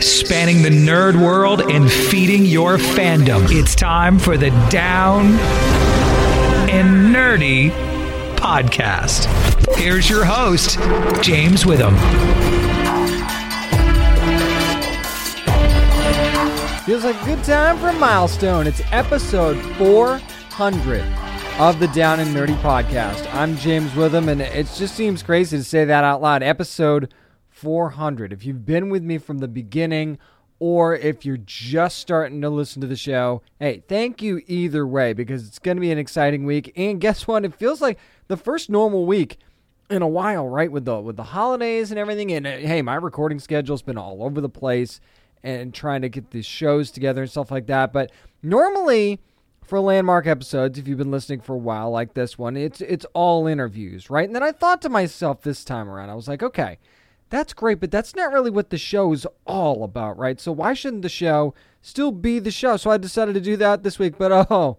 Spanning the nerd world and feeding your fandom. It's time for the Down and Nerdy Podcast. Here's your host, James Witham. Feels like a good time for a milestone. It's episode 400 of the Down and Nerdy Podcast. I'm James Witham, and it just seems crazy to say that out loud. Episode 400. If you've been with me from the beginning, or if you're just starting to listen to the show, hey, thank you either way, because it's going to be an exciting week. And guess what? It feels like the first normal week in a while, right? With the holidays and everything. And hey, my recording schedule's been all over the place and trying to get these shows together and stuff like that. But normally, for landmark episodes, if you've been listening for a while like this one, it's all interviews, right? And then I thought to myself this time around, I was like, okay, that's great, but that's not really what the show is all about, right? So why shouldn't the show still be the show? So I decided to do that this week, but oh,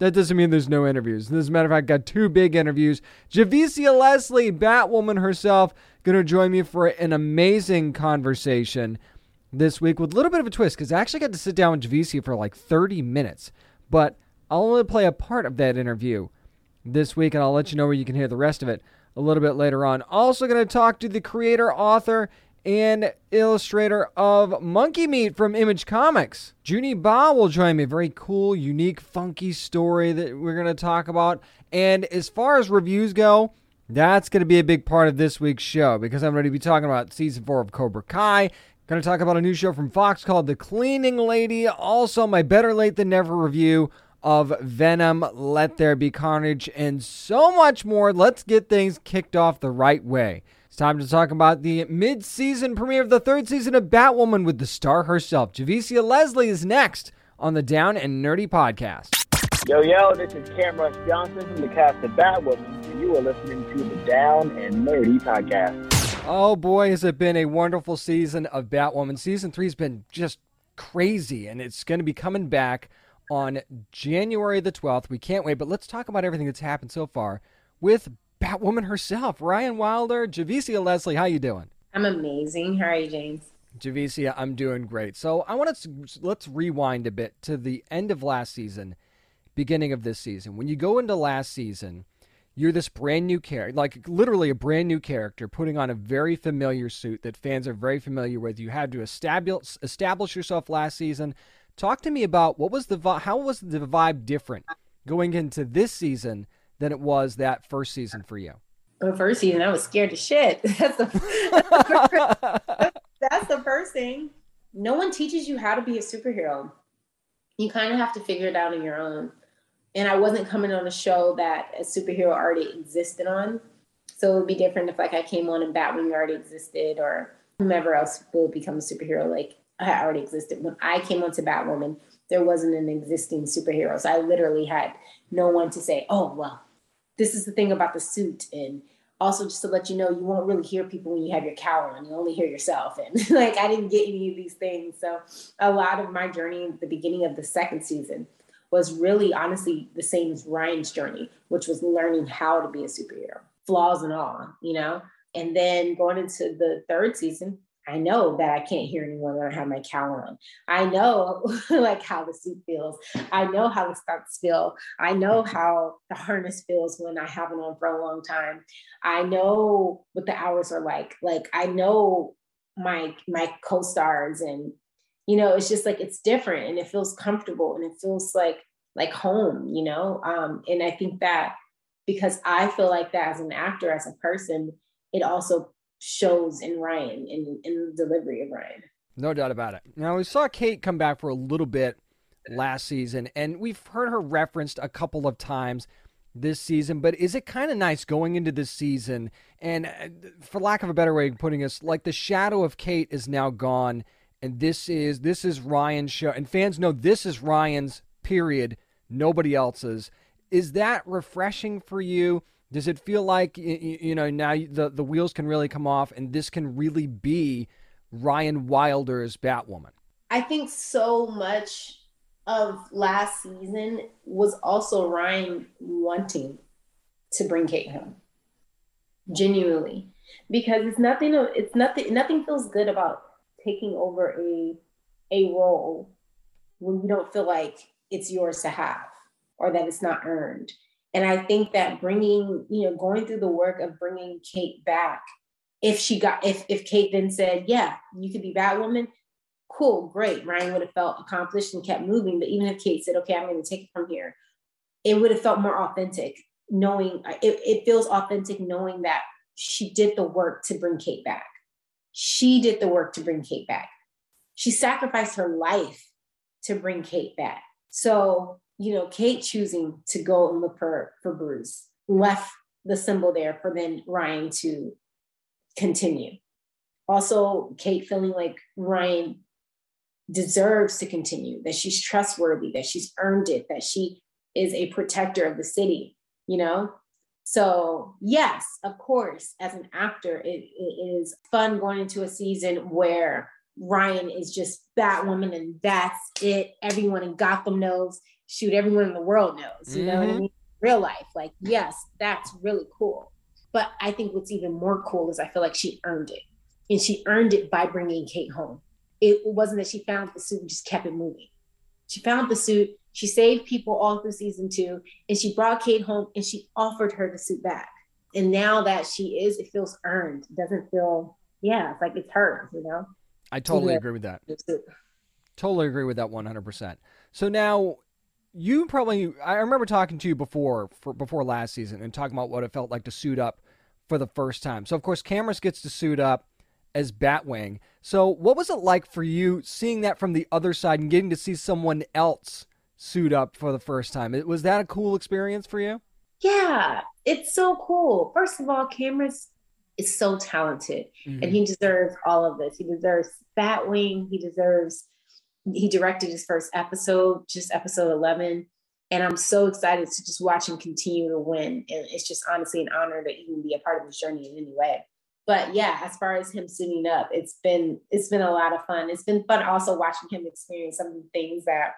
that doesn't mean there's no interviews. As a matter of fact, I got 2 big interviews. Javicia Leslie, Batwoman herself, going to join me for an amazing conversation this week with a little bit of a twist, because I actually got to sit down with Javicia for like 30 minutes, but I'll only play a part of that interview this week, and I'll let you know where you can hear the rest of it a little bit later on. Also going to talk to the creator, author, and illustrator of Monkey Meat from Image Comics. Juni Ba will join me. Very cool, unique, funky story that we're going to talk about. And as far as reviews go, that's going to be a big part of this week's show, because I'm going to be talking about Season 4 of Cobra Kai. Going to talk about a new show from Fox called The Cleaning Lady. Also, my Better Late Than Never review of Venom, Let There Be Carnage, and so much more. Let's get things kicked off the right way. It's time to talk about the mid-season premiere of the 3rd season of Batwoman with the star herself. Javicia Leslie is next on the Down and Nerdy Podcast. Yo, this is Camrus Johnson from the cast of Batwoman, and you are listening to the Down and Nerdy Podcast. Oh boy, has it been a wonderful season of Batwoman. Season 3 has been just crazy, and it's going to be coming back on January the 12th. We can't wait, but let's talk about everything that's happened so far with Batwoman herself, Ryan Wilder. Javicia Leslie, how you doing? I'm amazing. How are you, James? Javicia, I'm doing great. So I want to, let's rewind a bit to the end of last season, beginning of this season. When you go into last season, you're this brand new character, like literally a brand new character putting on a very familiar suit that fans are very familiar with. You had to establish yourself last season. Talk to me about how was the vibe different going into this season than it was that first season for you? The first season, I was scared as shit. That's the first thing. No one teaches you how to be a superhero. You kind of have to figure it out on your own. And I wasn't coming on a show that a superhero already existed on. So it would be different if like I came on and Batwing already existed, or whomever else will become a superhero like I already existed. When I came onto Batwoman, there wasn't an existing superhero. So I literally had no one to say, oh, well, this is the thing about the suit. And also just to let you know, you won't really hear people when you have your cowl on. You only hear yourself. And like, I didn't get any of these things. So a lot of my journey at the beginning of the second season was really honestly the same as Ryan's journey, which was learning how to be a superhero, flaws and all, you know? And then going into the third season, I know that I can't hear anyone when I have my cowl on. I know like how the suit feels. I know how the stunts feel. I know how the harness feels when I haven't on for a long time. I know what the hours are like. Like I know my co-stars, and, you know, it's just like, it's different and it feels comfortable and it feels like home, you know? And I think that because I feel like that as an actor, as a person, it also shows in Ryan, in the delivery of Ryan. No doubt about it. Now, we saw Kate come back for a little bit last season, and we've heard her referenced a couple of times this season, but is it kind of nice going into this season, and for lack of a better way of putting this, like the shadow of Kate is now gone, and this is Ryan's show, and fans know this is Ryan's, period, nobody else's. Is that refreshing for you? Does it feel like, you know, now the wheels can really come off and this can really be Ryan Wilder's Batwoman? I think so much of last season was also Ryan wanting to bring Kate home, genuinely, because nothing feels good about taking over a role when you don't feel like it's yours to have or that it's not earned. And I think that going through the work of bringing Kate back, if Kate then said, yeah, you could be Batwoman, cool, great. Ryan would have felt accomplished and kept moving. But even if Kate said, okay, I'm going to take it from here, it would have felt more authentic, knowing it feels authentic, knowing that she did the work to bring Kate back. She did the work to bring Kate back. She sacrificed her life to bring Kate back. So, you know, Kate choosing to go and look for Bruce left the symbol there for then Ryan to continue. Also, Kate feeling like Ryan deserves to continue, that she's trustworthy, that she's earned it, that she is a protector of the city, you know? So yes, of course, as an actor, it is fun going into a season where Ryan is just Batwoman and that's it. Everyone in Gotham knows. Shoot, everyone in the world knows, you know what I mean? Real life, like, yes, that's really cool. But I think what's even more cool is I feel like she earned it. And she earned it by bringing Kate home. It wasn't that she found the suit and just kept it moving. She found the suit, she saved people all through season 2, and she brought Kate home and she offered her the suit back. And now that she is, it feels earned. It doesn't feel, yeah, it's like it's her, you know? I totally agree with that. Totally agree with that 100%. So now... I remember talking to you before last season and talking about what it felt like to suit up for the first time. So, of course, Camrus gets to suit up as Batwing. So what was it like for you seeing that from the other side and getting to see someone else suit up for the first time? Was that a cool experience for you? Yeah, it's so cool. First of all, Camrus is so talented and he deserves all of this. He deserves Batwing. He directed his first episode, just episode 11. And I'm so excited to just watch him continue to win. And it's just honestly an honor to even be a part of this journey in any way. But yeah, as far as him suiting up, it's been a lot of fun. It's been fun also watching him experience some of the things that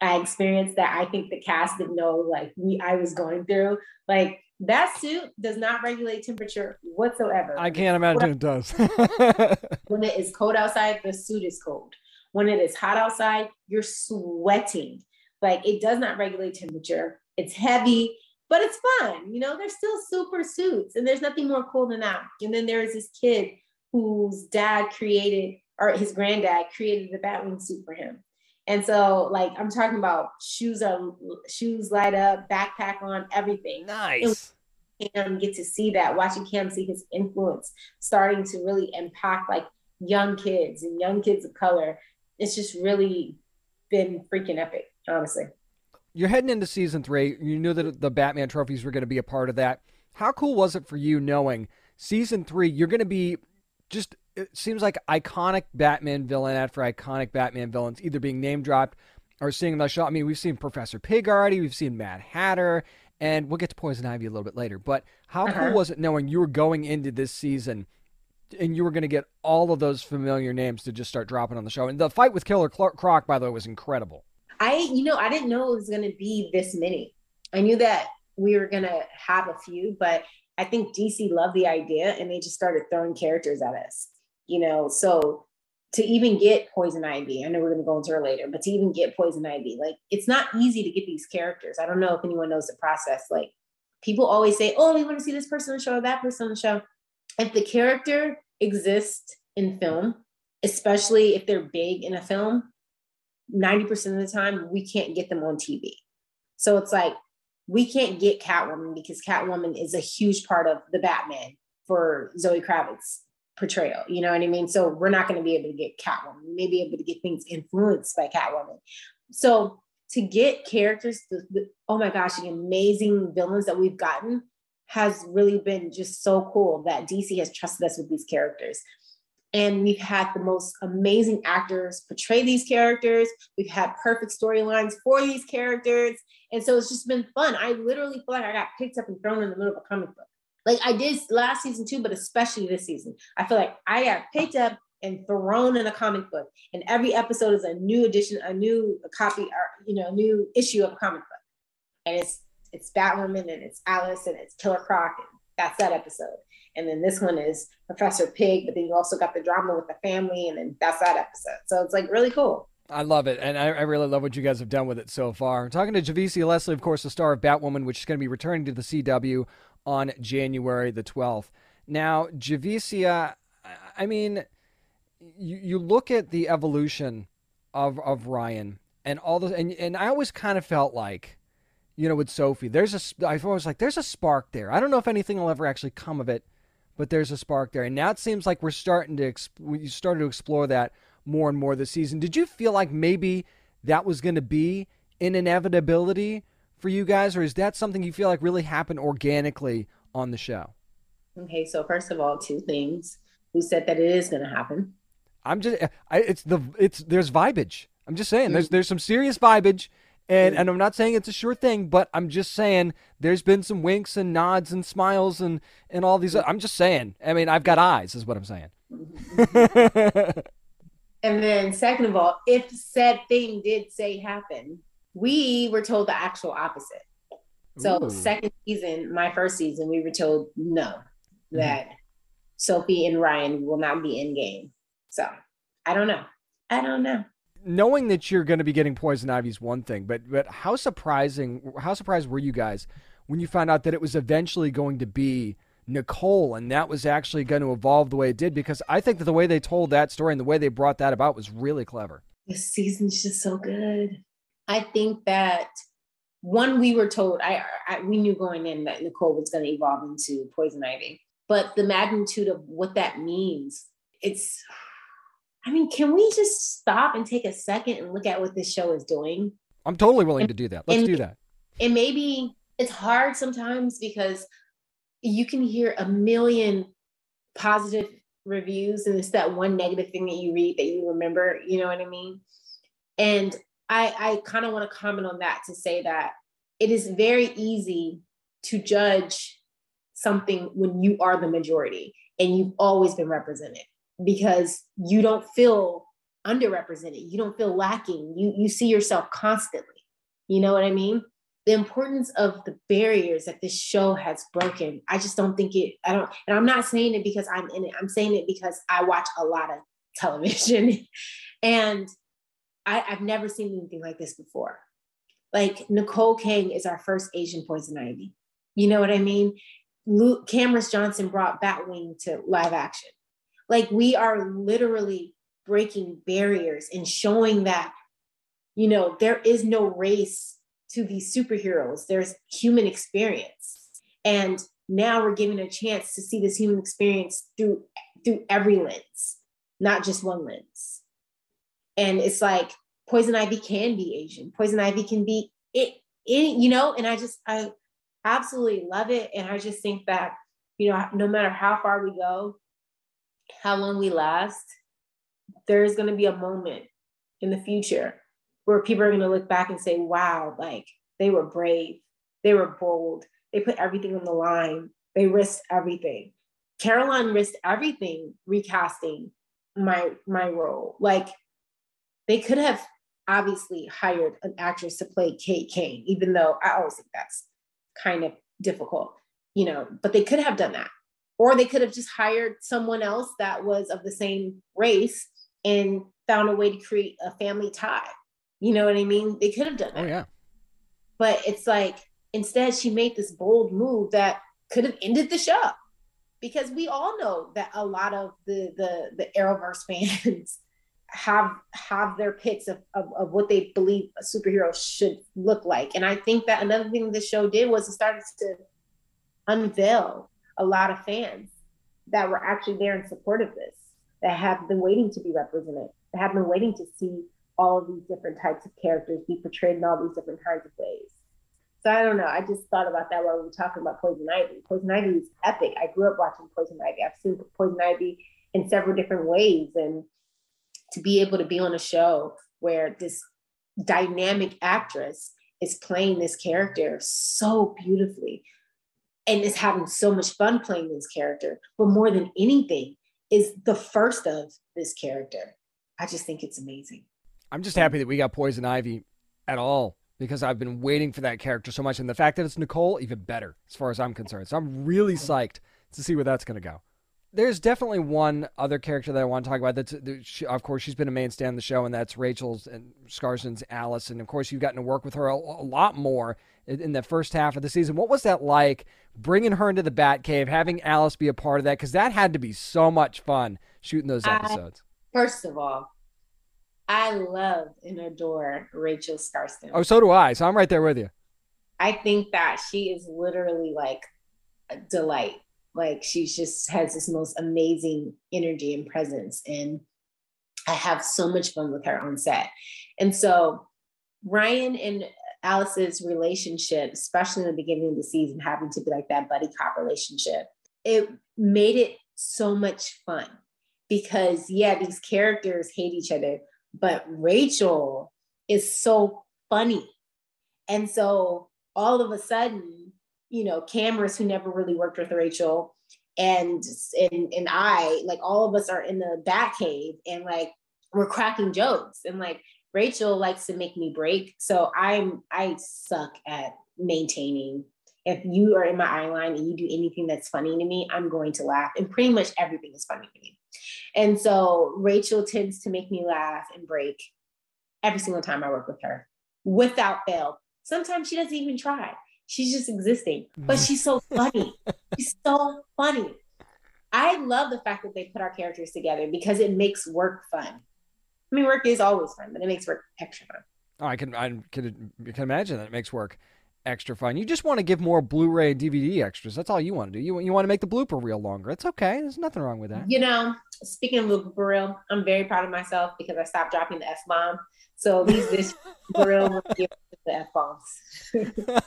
I experienced that I think the cast didn't know, like I was going through. Like that suit does not regulate temperature whatsoever. I can't imagine it does. When it is cold outside, the suit is cold. When it is hot outside, you're sweating. Like it does not regulate temperature. It's heavy, but it's fun. You know, they're still super suits and there's nothing more cool than that. And then there is this kid whose dad his granddad created the Batwing suit for him. And so like, I'm talking about shoes light up, backpack on, everything. Nice. And Cam get to see that, watching Cam see his influence starting to really impact like young kids and young kids of color. It's just really been freaking epic, honestly. you're heading into season 3. You knew that the Batman trophies were going to be a part of that. How cool was it for you knowing season 3, you're going to be just, it seems like iconic Batman villain after iconic Batman villains, either being name dropped or seeing them shot. I mean, we've seen Professor Pig already. We've seen Mad Hatter, and we'll get to Poison Ivy a little bit later. But how cool was it knowing you were going into this season and you were going to get all of those familiar names to just start dropping on the show? And the fight with Killer Croc, by the way, was incredible. I didn't know it was going to be this many. I knew that we were going to have a few, but I think DC loved the idea and they just started throwing characters at us, you know? So to even get Poison Ivy, I know we're going to go into her later, but to even get Poison Ivy, like, it's not easy to get these characters. I don't know if anyone knows the process. Like, people always say, oh, we want to see this person on the show or that person on the show. If the character exists in film, especially if they're big in a film, 90% of the time, we can't get them on TV. So it's like, we can't get Catwoman because Catwoman is a huge part of the Batman for Zoe Kravitz's portrayal. You know what I mean? So we're not going to be able to get Catwoman. We may be able to get things influenced by Catwoman. So to get characters, oh my gosh, the amazing villains that we've gotten has really been just so cool that DC has trusted us with these characters. And we've had the most amazing actors portray these characters. We've had perfect storylines for these characters. And so it's just been fun. I literally feel like I got picked up and thrown in the middle of a comic book. Like I did last season too, but especially this season. I feel like I got picked up and thrown in a comic book. And every episode is a new edition, a new copy, or, you know, a new issue of a comic book. And it's Batwoman and it's Alice and it's Killer Croc. And that's that episode. And then this one is Professor Pig, but then you also got the drama with the family, and then that's that episode. So it's like really cool. I love it, and I really love what you guys have done with it so far. I'm talking to Javicia Leslie, of course, the star of Batwoman, which is going to be returning to the CW on January the 12th. Now, Javicia, I mean, you look at the evolution of Ryan and all those, and I always kind of felt like, you know, with Sophie, I've always like, there's a spark there. I don't know if anything will ever actually come of it, but there's a spark there. And now it seems like we started to explore that more and more this season. Did you feel like maybe that was going to be an inevitability for you guys? Or is that something you feel like really happened organically on the show? Okay. So first of all, two things. Who said that it is going to happen? There's vibage. I'm just saying there's some serious vibage. And I'm not saying it's a sure thing, but I'm just saying there's been some winks and nods and smiles and all these. I'm just saying. I mean, I've got eyes is what I'm saying. And then second of all, if said thing did say happen, we were told the actual opposite. So second season, my first season, we were told no, that Sophie and Ryan will not be in game. So I don't know. Knowing that you're going to be getting Poison Ivy is one thing, but how surprised were you guys when you found out that it was eventually going to be Nicole and that was actually going to evolve the way it did? Because I think that the way they told that story and the way they brought that about was really clever. This season's just so good. I think that one, we were told, we knew going in that Nicole was going to evolve into Poison Ivy, but the magnitude of what that means, it's... I mean, can we just stop and take a second and look at what this show is doing? I'm totally willing to do that. Let's do that. And maybe it's hard sometimes because you can hear a million positive reviews and it's that one negative thing that you read that you remember, you know what I mean? And I kind of want to comment on that to say that it is very easy to judge something when you are the majority and you've always been represented. Because you don't feel underrepresented. You don't feel lacking. You see yourself constantly. You know what I mean? The importance of the barriers that this show has broken. I just don't think it, and I'm not saying it because I'm in it. I'm saying it because I watch a lot of television and I've never seen anything like this before. Like Nicole Kang is our first Asian Poison Ivy. You know what I mean? Camrus Johnson brought Batwing to live action. Like we are literally breaking barriers and showing that, you know, there is no race to these superheroes. There's human experience. And now we're given a chance to see this human experience through every lens, not just one lens. And it's like Poison Ivy can be Asian. Poison Ivy can be it, you know, and I absolutely love it. And I just think that, you know, no matter how far we go, how long we last, there's going to be a moment in the future where people are going to look back and say, wow, like they were brave. They were bold. They put everything on the line. They risked everything. Caroline risked everything recasting my role. Like they could have obviously hired an actress to play Kate Kane, even though I always think that's kind of difficult, you know, but they could have done that. Or they could have just hired someone else that was of the same race and found a way to create a family tie. You know what I mean? They could have done that. Oh, yeah. But it's like, instead, she made this bold move that could have ended the show. Because we all know that a lot of the Arrowverse fans have their picks of what they believe a superhero should look like. And I think that another thing the show did was it started to unveil a lot of fans that were actually there in support of this, that have been waiting to be represented, that have been waiting to see all of these different types of characters be portrayed in all these different kinds of ways. So I don't know. I just thought about that while we were talking about Poison Ivy. Poison Ivy is epic. I grew up watching Poison Ivy. I've seen Poison Ivy in several different ways. And to be able to be on a show where this dynamic actress is playing this character so beautifully and is having so much fun playing this character, but more than anything is the first of this character. I just think it's amazing. I'm just happy that we got Poison Ivy at all, because I've been waiting for that character so much. And the fact that it's Nicole, even better, as far as I'm concerned. So I'm really psyched to see where that's going to go. There's definitely one other character that I want to talk about. She, of course, she's been a mainstay on the show, and that's Rachel Scarson's Alice. And, of course, you've gotten to work with her a lot more in the first half of the season. What was that like, bringing her into the Batcave, having Alice be a part of that? Because that had to be so much fun shooting those episodes. First of all, I love and adore Rachel Scarson. Oh, so do I. So I'm right there with you. I think that she is literally like a delight. Like she just has this most amazing energy and presence. And I have so much fun with her on set. And so Ryan and Alice's relationship, especially in the beginning of the season, having to be like that buddy cop relationship, it made it so much fun because, yeah, these characters hate each other, but Rachel is so funny. And so all of a sudden, you know, Camrus, who never really worked with Rachel, and I, like all of us are in the Batcave and like we're cracking jokes. And like Rachel likes to make me break. So I suck at maintaining. If you are in my eye line and you do anything that's funny to me, I'm going to laugh. And pretty much everything is funny to me. And so Rachel tends to make me laugh and break every single time I work with her, without fail. Sometimes she doesn't even try. She's just existing, but she's so funny. She's so funny. I love the fact that they put our characters together because it makes work fun. I mean, work is always fun, but it makes work extra fun. Oh, I can imagine that it makes work extra fun. You just want to give more Blu-ray and DVD extras. That's all you want to do. You want to make the blooper reel longer. It's okay. There's nothing wrong with that. You know, speaking of blooper reel, I'm very proud of myself because I stopped dropping the F-bomb. So at least this reel will give the F-bombs.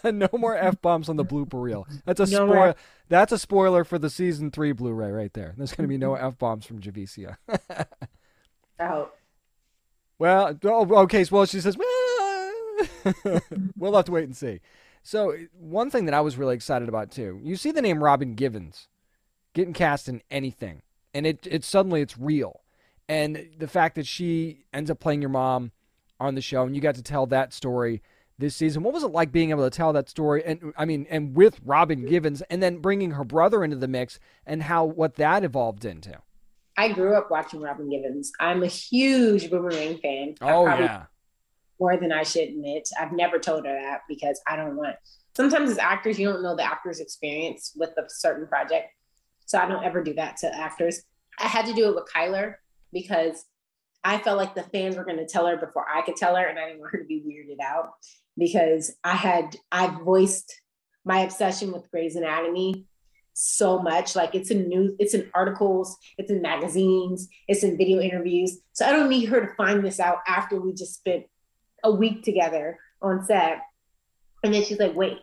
No more F-bombs on the blooper reel. That's a spoiler for the season 3 Blu-ray right there. There's going to be no F-bombs from Javicia. I hope. Well, okay. Well, she says, we'll have to wait and see. So one thing that I was really excited about too, you see the name Robin Givens getting cast in anything, and it's real. And the fact that she ends up playing your mom on the show, and you got to tell that story this season. What was it like being able to tell that story? And I mean, and with Robin Givens, and then bringing her brother into the mix, and what that evolved into. I grew up watching Robin Givens. I'm a huge Boomerang fan. Oh yeah. More than I should admit. I've never told her that because I don't want. Sometimes as actors, you don't know the actor's experience with a certain project. So I don't ever do that to actors. I had to do it with Kyler because I felt like the fans were going to tell her before I could tell her, and I didn't want her to be weirded out because I voiced my obsession with Grey's Anatomy so much. Like it's in news, it's in articles, it's in magazines, it's in video interviews. So I don't need her to find this out after we just spent a week together on set And then she's like, wait,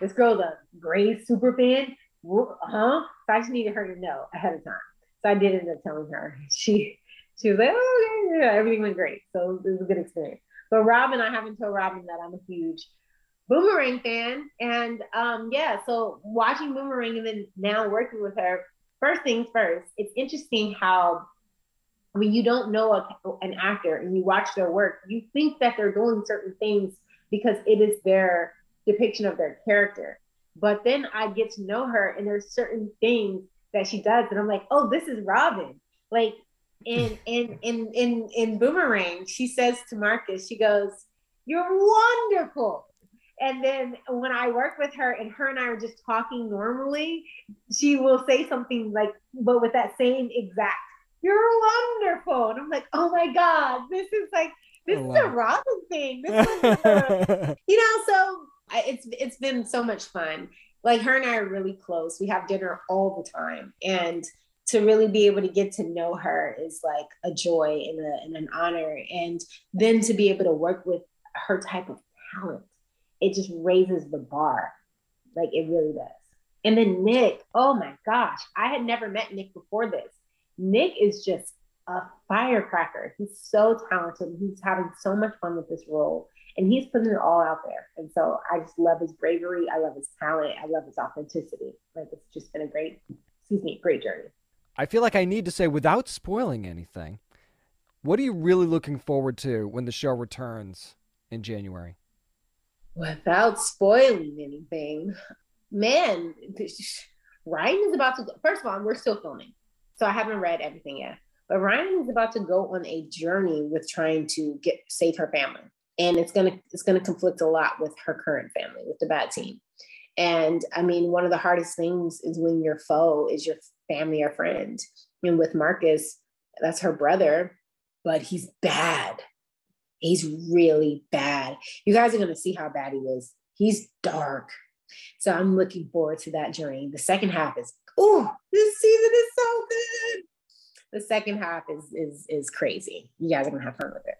this girl's a Grey super fan? Huh? So I just needed her to know ahead of time. So I did end up telling her. She was like, oh, okay, yeah, everything went great. So it was a good experience. But Robin, I haven't told Robin that I'm a huge Boomerang fan. And yeah, so watching Boomerang and then now working with her, first things first, it's interesting how when you don't know an actor and you watch their work, you think that they're doing certain things because it is their depiction of their character. But then I get to know her and there's certain things that she does and I'm like, oh, this is Robin. Like in Boomerang, she says to Marcus, she goes, you're wonderful. And then when I work with her and her and I are just talking normally, she will say something like, but with that same exact, you're wonderful. And I'm like, oh my God, this is a Robin thing. So it's been so much fun. Like her and I are really close. We have dinner all the time. And to really be able to get to know her is like a joy and an honor. And then to be able to work with her type of talent, it just raises the bar. Like it really does. And then Nick, oh my gosh, I had never met Nick before this. Nick is just a firecracker. He's so talented. He's having so much fun with this role and he's putting it all out there. And so I just love his bravery. I love his talent. I love his authenticity. Like it's just been a great journey. I feel like I need to say, without spoiling anything, what are you really looking forward to when the show returns in January? Without spoiling anything, man, Ryan is about to go. First of all, we're still filming, so I haven't read everything yet. But Ryan is about to go on a journey with trying to save her family, and it's gonna conflict a lot with her current family, with the Bat team. And I mean, one of the hardest things is when your foe is your family or friend. And with Marcus, that's her brother, but he's bad. He's really bad. You guys are gonna see how bad he is. He's dark. So I'm looking forward to that journey. The second half is, oh, this season is so good. The second half is crazy. You guys are gonna have fun with it.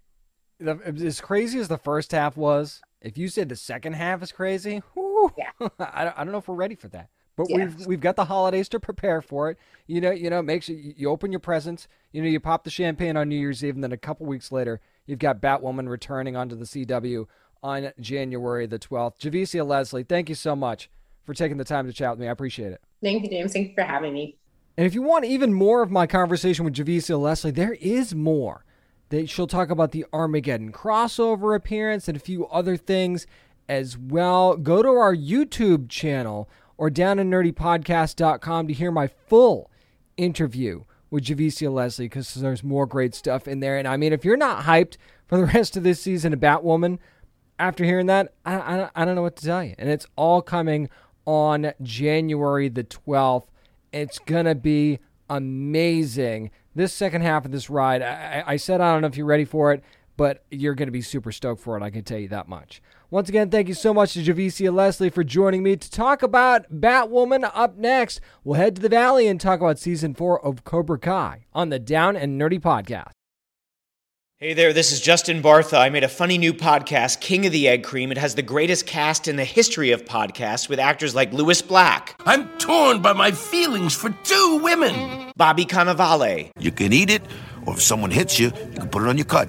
As crazy as the first half was, if you said the second half is crazy, whoo, yeah. I don't know if we're ready for that. But yeah. We've got the holidays to prepare for it. You know, make sure you open your presents. You know, you pop the champagne on New Year's Eve, and then a couple weeks later, you've got Batwoman returning onto the CW on January the 12th. Javicia Leslie, thank you so much for taking the time to chat with me. I appreciate it. Thank you, James. Thank you for having me. And if you want even more of my conversation with Javicia Leslie, there is more. She'll talk about the Armageddon crossover appearance and a few other things as well. Go to our YouTube channel or downandnerdypodcast.com to hear my full interview with Javicia Leslie, because there's more great stuff in there. And I mean, if you're not hyped for the rest of this season of Batwoman, after hearing that, I don't know what to tell you. And it's all coming on January the 12th. It's going to be amazing. This second half of this ride, I said, I don't know if you're ready for it, but you're going to be super stoked for it. I can tell you that much. Once again, thank you so much to Javicia Leslie for joining me to talk about Batwoman. Up next, we'll head to the Valley and talk about Season 4 of Cobra Kai on the Down and Nerdy Podcast. Hey there, this is Justin Bartha. I made a funny new podcast, King of the Egg Cream. It has the greatest cast in the history of podcasts with actors like Louis Black. I'm torn by my feelings for two women. Bobby Cannavale. You can eat it, or if someone hits you, you can put it on your cut.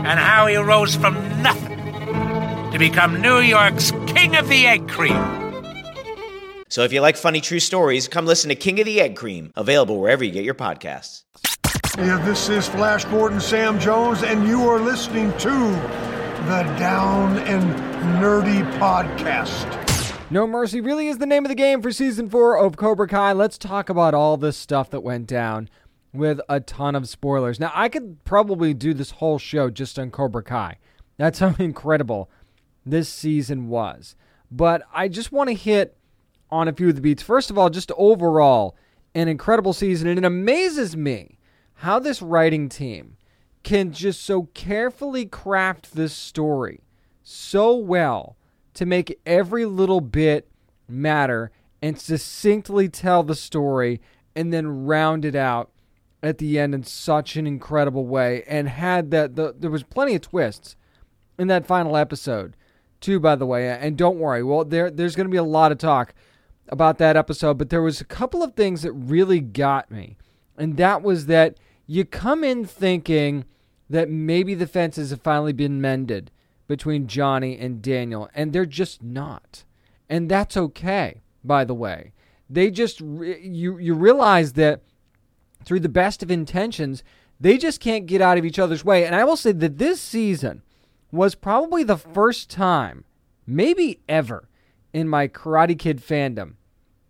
and how he rose from nothing to become New York's King of the Egg Cream. So if you like funny true stories, come listen to King of the Egg Cream, available wherever you get your podcasts. Yeah, this is Flash Gordon, Sam Jones, and you are listening to the Down and Nerdy Podcast. No Mercy really is the name of the game for Season 4 of Cobra Kai. Let's talk about all this stuff that went down with a ton of spoilers. Now, I could probably do this whole show just on Cobra Kai. That's how incredible this season was. but I just want to hit on a few of the beats. First of all, just overall, an incredible season, and it amazes me how this writing team can just so carefully craft this story so well to make every little bit matter and succinctly tell the story and then round it out at the end in such an incredible way. And had that, there was plenty of twists in that final episode too, by the way. And don't worry, well, there's going to be a lot of talk about that episode, but there was a couple of things that really got me. And that was that you come in thinking that maybe the fences have finally been mended between Johnny and Daniel, and they're just not. And that's okay, by the way. They just, you realize that through the best of intentions, they just can't get out of each other's way. And I will say that this season was probably the first time, maybe ever, in my Karate Kid fandom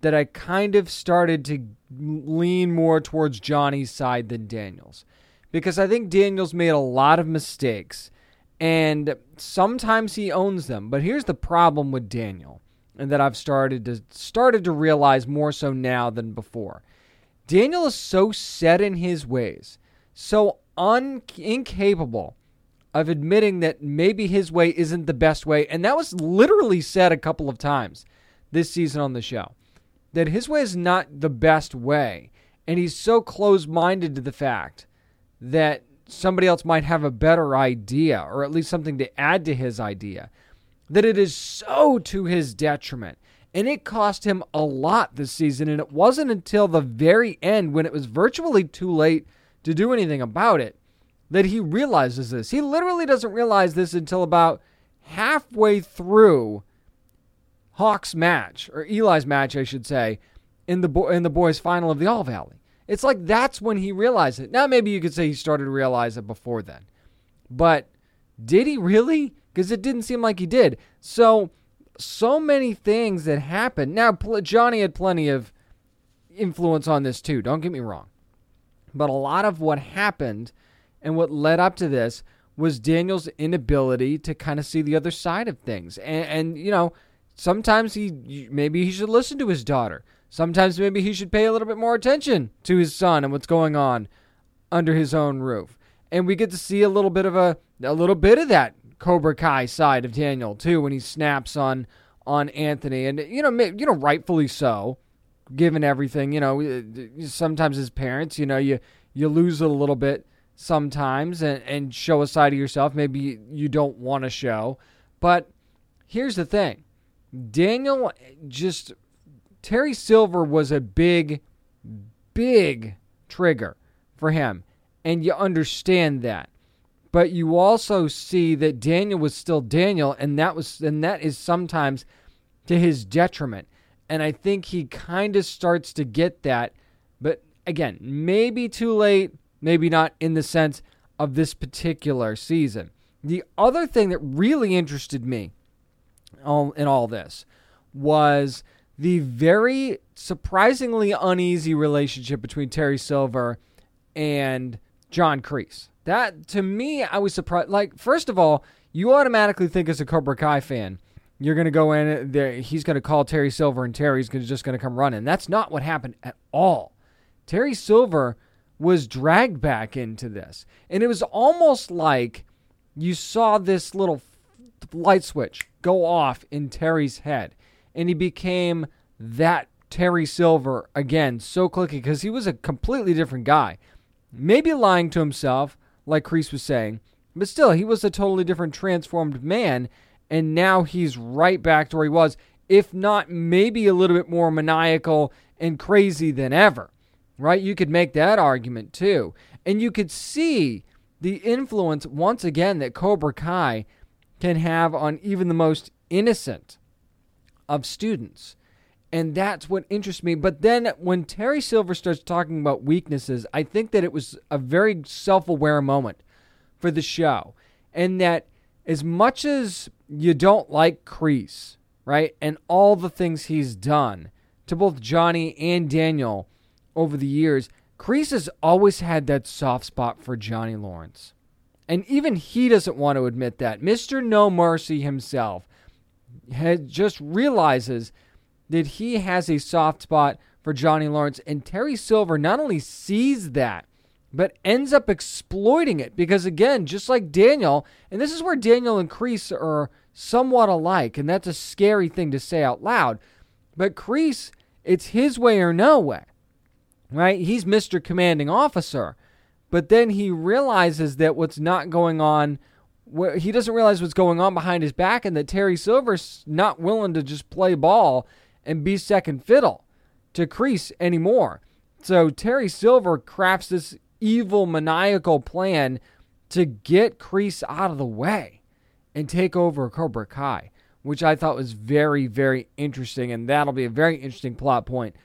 that I kind of started to lean more towards Johnny's side than Daniel's. Because I think Daniel's made a lot of mistakes, and sometimes he owns them. But here's the problem with Daniel, and that I've started to realize more so now than before. Daniel is so set in his ways, so incapable of admitting that maybe his way isn't the best way. And that was literally said a couple of times this season on the show, that his way is not the best way. And he's so closed-minded to the fact that somebody else might have a better idea, or at least something to add to his idea, that it is so to his detriment. And it cost him a lot this season, and it wasn't until the very end, when it was virtually too late to do anything about it, that he realizes this. He literally doesn't realize this until about halfway through Hawk's match, or Eli's match, I should say, in the boys' final of the All Valley. It's like that's when he realized it. Now, maybe you could say he started to realize it before then. But did he really? Because it didn't seem like he did. So many things that happened. Now, Johnny had plenty of influence on this too, don't get me wrong. But a lot of what happened and what led up to this was Daniel's inability to kind of see the other side of things. And you know, sometimes maybe he should listen to his daughter. Sometimes maybe he should pay a little bit more attention to his son and what's going on under his own roof. And we get to see a little bit of that Cobra Kai side of Daniel too, when he snaps on Anthony, and you know, rightfully so, given everything. You know, sometimes as parents, you know, you lose it a little bit sometimes, and show a side of yourself maybe you don't want to show. But here's the thing, Daniel just, Terry Silver was a big, big trigger for him, and you understand that. But you also see that Daniel was still Daniel, and that is sometimes to his detriment. And I think he kind of starts to get that. But again, maybe too late, maybe not in the sense of this particular season. The other thing that really interested me in all this was the very surprisingly uneasy relationship between Terry Silver and John Kreese. That, to me, I was surprised. Like, first of all, you automatically think as a Cobra Kai fan, you're going to go in there, he's going to call Terry Silver, and Terry's just going to come running. That's not what happened at all. Terry Silver was dragged back into this. And it was almost like you saw this little light switch go off in Terry's head. And he became that Terry Silver again so quickly, because he was a completely different guy. Maybe lying to himself, like Kreese was saying, but still, he was a totally different, transformed man, and now he's right back to where he was, if not maybe a little bit more maniacal and crazy than ever, right? You could make that argument too. And you could see the influence, once again, that Cobra Kai can have on even the most innocent of students. And that's what interests me. But then when Terry Silver starts talking about weaknesses, I think that it was a very self-aware moment for the show. And that as much as you don't like Kreese, right, and all the things he's done to both Johnny and Daniel over the years, Kreese has always had that soft spot for Johnny Lawrence. And even he doesn't want to admit that. Mr. No Mercy himself had just realizes that he has a soft spot for Johnny Lawrence, and Terry Silver not only sees that, but ends up exploiting it, because again, just like Daniel, and this is where Daniel and Kreese are somewhat alike, and that's a scary thing to say out loud, but Kreese, it's his way or no way, right? He's Mr. Commanding Officer, but then he realizes that what's not going on, he doesn't realize what's going on behind his back, and that Terry Silver's not willing to just play ball and be second fiddle to Kreese anymore. So Terry Silver crafts this evil, maniacal plan to get Kreese out of the way and take over Cobra Kai, which I thought was very, very interesting, and that'll be a very interesting plot point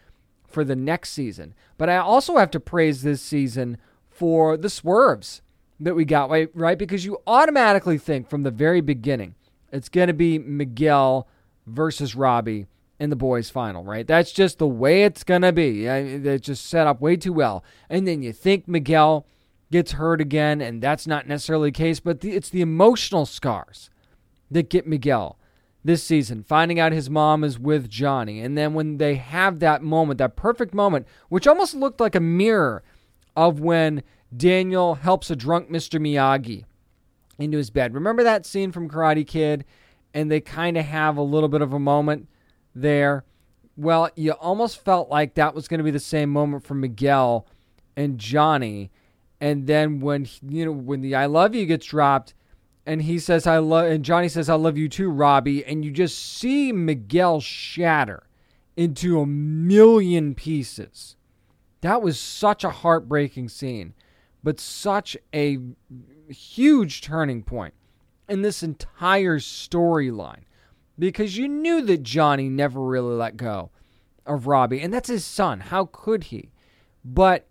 for the next season. But I also have to praise this season for the swerves that we got, right? Because you automatically think from the very beginning it's going to be Miguel versus Robbie in the boys' final, right? That's just the way it's going to be. They just set up way too well. And then you think Miguel gets hurt again, and that's not necessarily the case, but it's the emotional scars that get Miguel this season, finding out his mom is with Johnny. And then when they have that moment, that perfect moment, which almost looked like a mirror of when Daniel helps a drunk Mr. Miyagi into his bed. Remember that scene from Karate Kid? And they kind of have a little bit of a moment there. Well, you almost felt like that was going to be the same moment for Miguel and Johnny. And then when the I love you gets dropped, and he says I love, and Johnny says I love you too, Robbie, and you just see Miguel shatter into a million pieces. That was such a heartbreaking scene, but such a huge turning point in this entire storyline, because you knew that Johnny never really let go of Robbie, and that's his son. How could he? But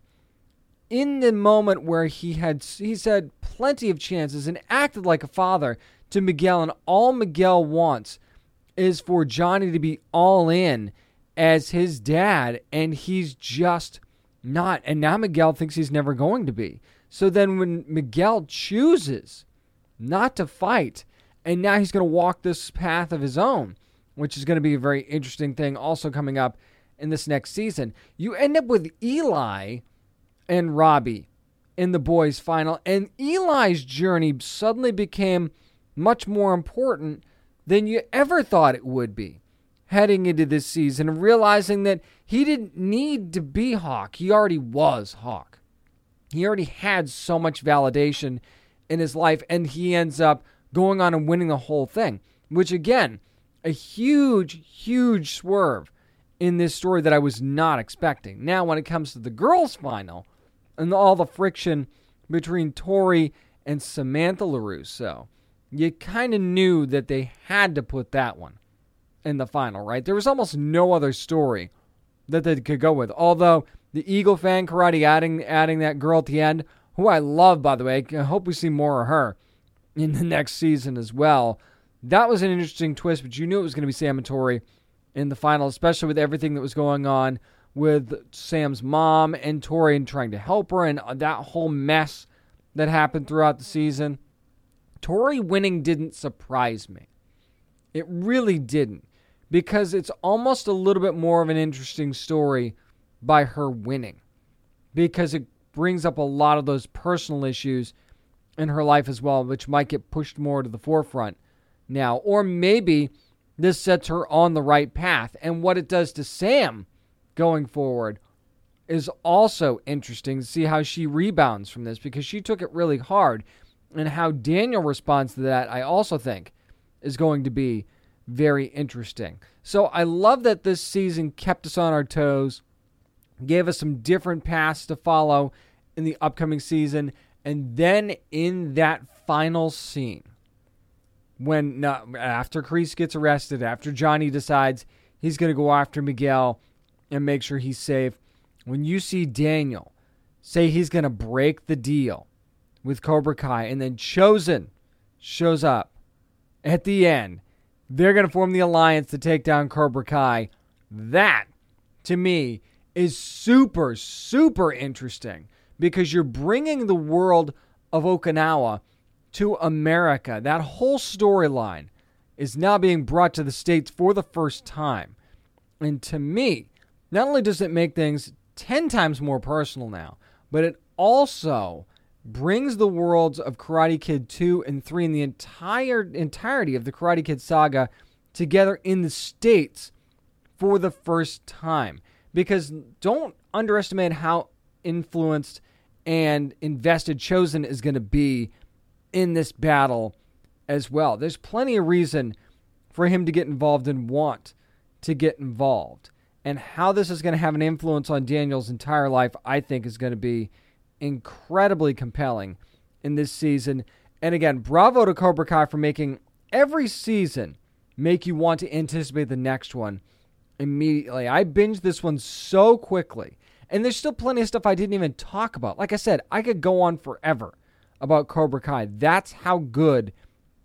in the moment where he's had plenty of chances and acted like a father to Miguel, and all Miguel wants is for Johnny to be all in as his dad, and he's just not. And now Miguel thinks he's never going to be. So then when Miguel chooses not to fight, and now he's going to walk this path of his own, which is going to be a very interesting thing also coming up in this next season, you end up with Eli and Robbie in the boys' final. And Eli's journey suddenly became much more important than you ever thought it would be heading into this season, and realizing that he didn't need to be Hawk. He already was Hawk. He already had so much validation in his life, and he ends up going on and winning the whole thing, which again, a huge, huge swerve in this story that I was not expecting. Now, when it comes to the girls' final and all the friction between Tori and Samantha LaRusso, you kind of knew that they had to put that one in the final, right? There was almost no other story that they could go with. Although the Eagle Fang Karate adding that girl at the end, who I love, by the way, I hope we see more of her in the next season as well. That was an interesting twist, but you knew it was going to be Sam and Tori in the final, especially with everything that was going on with Sam's mom and Tori and trying to help her and that whole mess that happened throughout the season. Tori winning didn't surprise me. It really didn't, because it's almost a little bit more of an interesting story by her winning, because it brings up a lot of those personal issues in her life as well, which might get pushed more to the forefront now. Or maybe this sets her on the right path, and what it does to Sam going forward is also interesting to see how she rebounds from this, because she took it really hard, and how Daniel responds to that I also think is going to be very interesting. So I love that this season kept us on our toes, gave us some different paths to follow in the upcoming season, and then in that final scene, when after Kreese gets arrested, after Johnny decides he's going to go after Miguel and make sure he's safe, when you see Daniel say he's going to break the deal with Cobra Kai, and then Chosen shows up at the end, they're going to form the alliance to take down Cobra Kai. That, to me, is super, super interesting, because you're bringing the world of Okinawa to America. That whole storyline is now being brought to the States for the first time. And to me, not only does it make things 10 times more personal now, but it also brings the worlds of Karate Kid 2 and 3 and the entirety of the Karate Kid saga together in the States for the first time. Because don't underestimate how influenced and invested Chosen is going to be in this battle as well. There's plenty of reason for him to get involved and want to get involved. And how this is going to have an influence on Daniel's entire life, I think, is going to be incredibly compelling in this season. And again, bravo to Cobra Kai for making every season make you want to anticipate the next one immediately. I binged this one so quickly. And there's still plenty of stuff I didn't even talk about. Like I said, I could go on forever about Cobra Kai. That's how good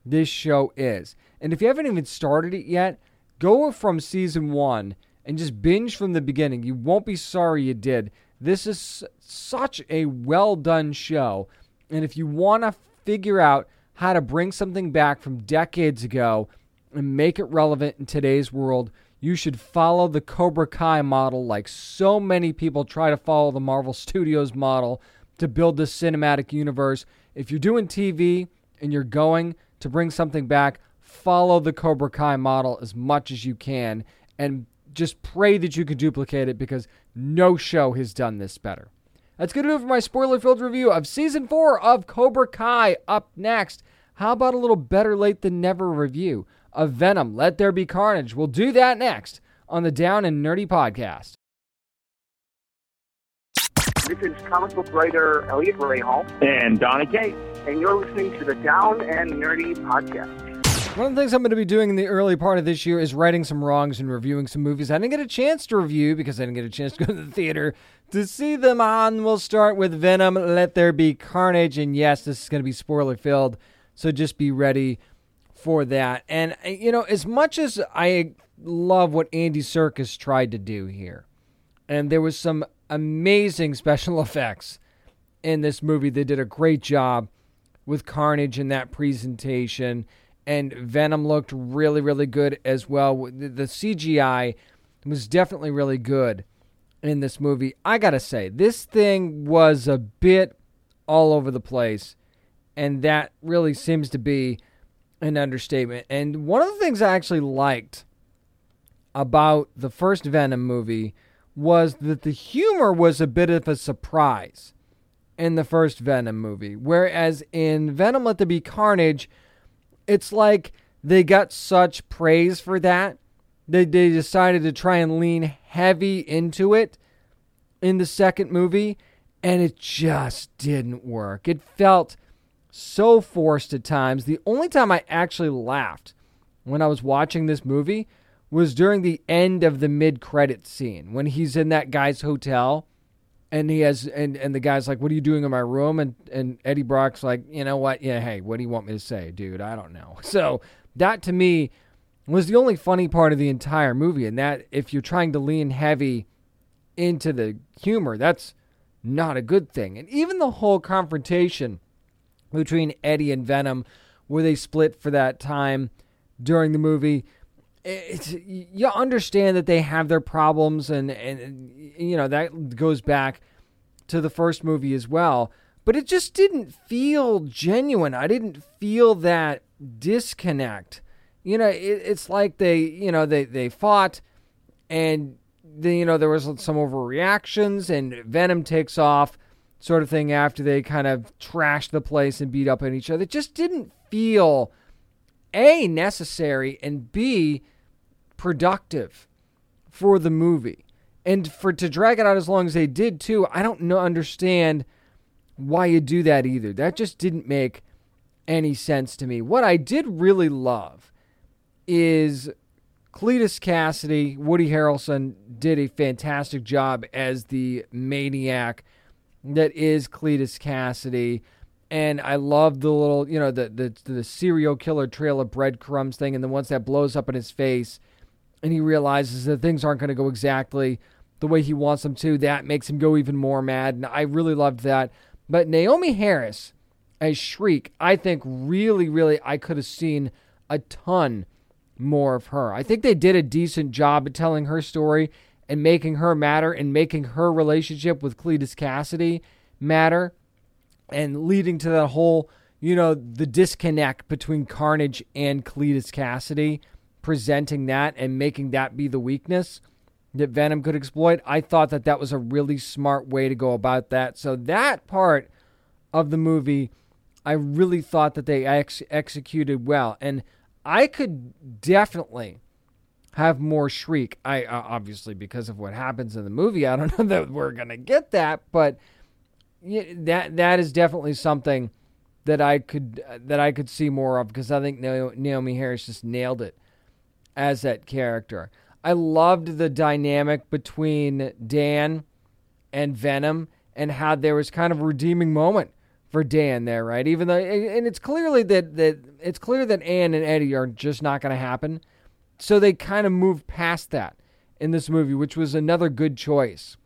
this show is. And if you haven't even started it yet, go from season 1 and just binge from the beginning. You won't be sorry you did. This is such a well-done show. And if you want to figure out how to bring something back from decades ago and make it relevant in today's world, you should follow the Cobra Kai model like so many people try to follow the Marvel Studios model to build this cinematic universe. If you're doing TV and you're going to bring something back, follow the Cobra Kai model as much as you can and just pray that you can duplicate it, because no show has done this better. That's going to do it for my spoiler-filled review of Season 4 of Cobra Kai. Up next, how about a little better late than never review of Venom, Let There Be Carnage? We'll do that next on the Down and Nerdy Podcast. This is comic book writer Elliot Rahal. And Donna Kate. And you're listening to the Down and Nerdy Podcast. One of the things I'm going to be doing in the early part of this year is righting some wrongs and reviewing some movies I didn't get a chance to review because I didn't get a chance to go to the theater to see them on. We'll start with Venom, Let There Be Carnage. And yes, this is going to be spoiler-filled, so just be ready for that. And, you know, as much as I love what Andy Serkis tried to do here, and there was some amazing special effects in this movie. They did a great job with Carnage in that presentation. And Venom looked really, really good as well. The CGI was definitely really good in this movie. I gotta say, this thing was a bit all over the place. And that really seems to be an understatement. And one of the things I actually liked about the first Venom movie was that the humor was a bit of a surprise in the first Venom movie. Whereas in Venom, Let There Be Carnage, it's like they got such praise for that that they decided to try and lean heavy into it in the second movie, and it just didn't work. It felt so forced at times. The only time I actually laughed when I was watching this movie was during the end of the mid-credit scene when he's in that guy's hotel and he has and the guy's like, "What are you doing in my room?" And Eddie Brock's like, "You know what? Yeah, hey, what do you want me to say, dude? I don't know." So that to me was the only funny part of the entire movie. And that if you're trying to lean heavy into the humor, that's not a good thing. And even the whole confrontation between Eddie and Venom, where they split for that time during the movie, you understand that they have their problems, and you know that goes back to the first movie as well. But it just didn't feel genuine. I didn't feel that disconnect. You know, it's like they fought, and they, you know, there was some overreactions, and Venom takes off, sort of thing, after they kind of trashed the place and beat up on each other. It just didn't feel A, necessary, and B, productive for the movie. And for to drag it out as long as they did too, I don't understand why you do that either. That just didn't make any sense to me. What I did really love is Cletus Kasady. Woody Harrelson did a fantastic job as the maniac that is Cletus Kasady. And I love the little, you know, the serial killer trail of breadcrumbs thing. And then once that blows up in his face and he realizes that things aren't going to go exactly the way he wants them to, that makes him go even more mad. And I really loved that. But Naomi Harris as Shriek, I think really, really, I could have seen a ton more of her. I think they did a decent job at telling her story and making her matter and making her relationship with Cletus Kasady matter and leading to that whole, you know, the disconnect between Carnage and Cletus Kasady, presenting that and making that be the weakness that Venom could exploit. I thought that that was a really smart way to go about that. So that part of the movie, I really thought that they executed well. And I could definitely have more Shriek. I obviously, because of what happens in the movie, I don't know that we're going to get that, but that is definitely something that I could see more of, because I think Naomi Harris just nailed it as that character. I loved the dynamic between Dan and Venom and how there was kind of a redeeming moment for Dan there, right? Even though, and it's clearly that Ann and Eddie are just not going to happen. So they kind of moved past that in this movie, which was another good choice,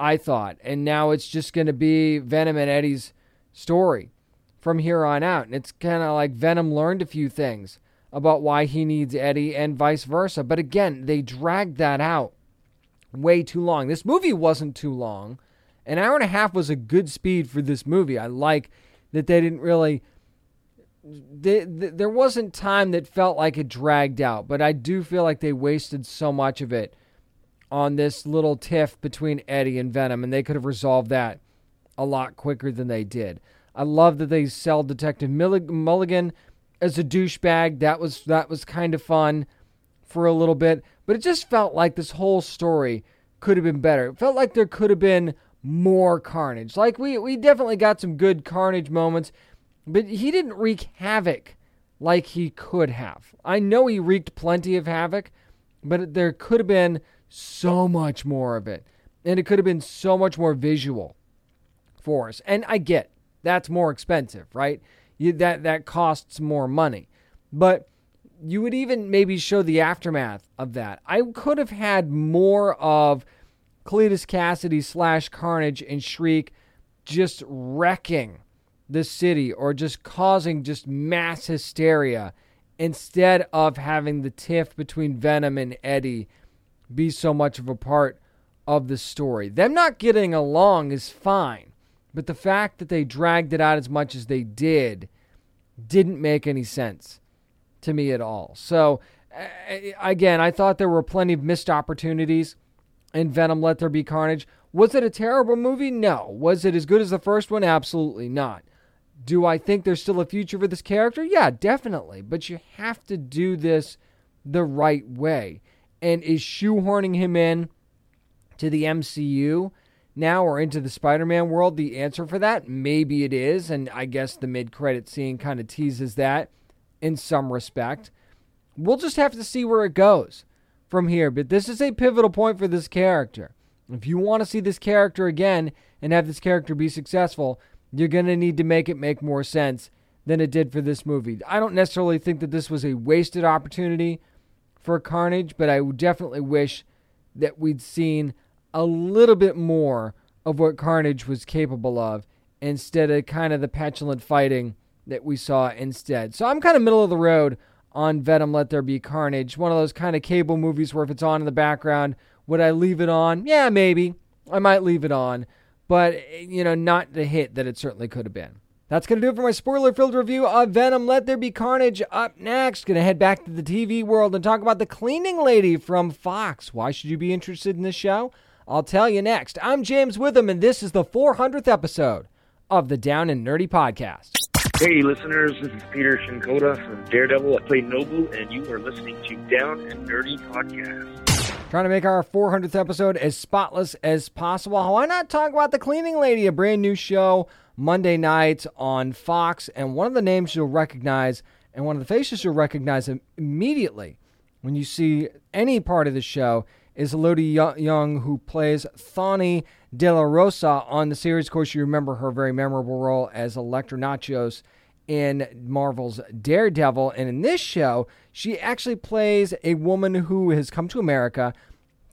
I thought. And now it's just going to be Venom and Eddie's story from here on out. And it's kind of like Venom learned a few things about why he needs Eddie and vice versa. But again, they dragged that out way too long. This movie wasn't too long. An hour and a half was a good speed for this movie. I like that they didn't really... There wasn't time that felt like it dragged out, but I do feel like they wasted so much of it on this little tiff between Eddie and Venom, and they could have resolved that a lot quicker than they did. I love that they sell Detective Mulligan as a douchebag. That was kind of fun for a little bit, but it just felt like this whole story could have been better. It felt like there could have been more Carnage. Like we definitely got some good Carnage moments, but he didn't wreak havoc like he could have. I know he wreaked plenty of havoc, but there could have been so much more of it. And it could have been so much more visual for us. And I get that's more expensive, right? That costs more money. But you would even maybe show the aftermath of that. I could have had more of Cletus Kasady / Carnage and Shriek just wrecking the city or just causing just mass hysteria, instead of having the tiff between Venom and Eddie be so much of a part of the story. Them not getting along is fine, but the fact that they dragged it out as much as they did didn't make any sense to me at all. So again, I thought there were plenty of missed opportunities in Venom Let There Be Carnage. Was it a terrible movie? No. Was it as good as the first one? Absolutely not. Do I think there's still a future for this character? Yeah, definitely. But you have to do this the right way. And is shoehorning him in to the MCU now or into the Spider-Man world the answer for that? Maybe it is. And I guess the mid-credit scene kind of teases that in some respect. We'll just have to see where it goes from here. But this is a pivotal point for this character. If you want to see this character again and have this character be successful, you're going to need to make it make more sense than it did for this movie. I don't necessarily think that this was a wasted opportunity for Carnage, but I definitely wish that we'd seen a little bit more of what Carnage was capable of instead of kind of the petulant fighting that we saw instead. So I'm kind of middle of the road on Venom Let There Be Carnage. One of those kind of cable movies where if it's on in the background, would I leave it on? Yeah, maybe. I might leave it on. But, you know, not the hit that it certainly could have been. That's going to do it for my spoiler-filled review of Venom Let There Be Carnage. Up next, going to head back to the TV world and talk about The Cleaning Lady from Fox. Why should you be interested in this show? I'll tell you next. I'm James Witham, and this is the 400th episode of the Down and Nerdy Podcast. Hey, listeners, this is Peter Shinkoda from Daredevil. I play Nobu, and you are listening to Down and Nerdy Podcast. Trying to make our 400th episode as spotless as possible. Why not talk about The Cleaning Lady, a brand new show Monday nights on Fox. And one of the names you'll recognize and one of the faces you'll recognize immediately when you see any part of the show is Elodie Young, who plays Thawni De La Rosa on the series. Of course, you remember her very memorable role as Electra Nachos in Marvel's Daredevil. And in this show, she actually plays a woman who has come to America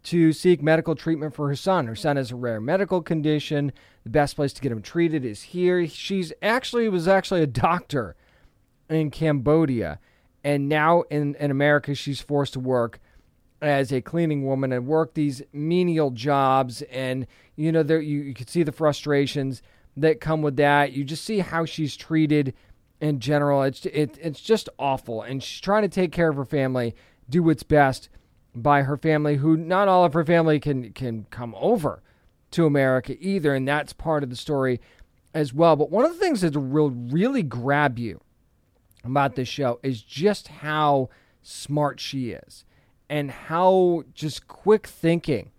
to seek medical treatment for her son. Her son has a rare medical condition. The best place to get him treated is here. She was actually a doctor in Cambodia And now in America, she's forced to work as a cleaning woman and work these menial jobs. And, you know, there you can see the frustrations that come with that. You just see how she's treated in general. It's just awful. And she's trying to take care of her family, do what's best by her family, who not all of her family can come over to America either. And that's part of the story as well. But one of the things that will really grab you about this show is just how smart she is and how just quick thinking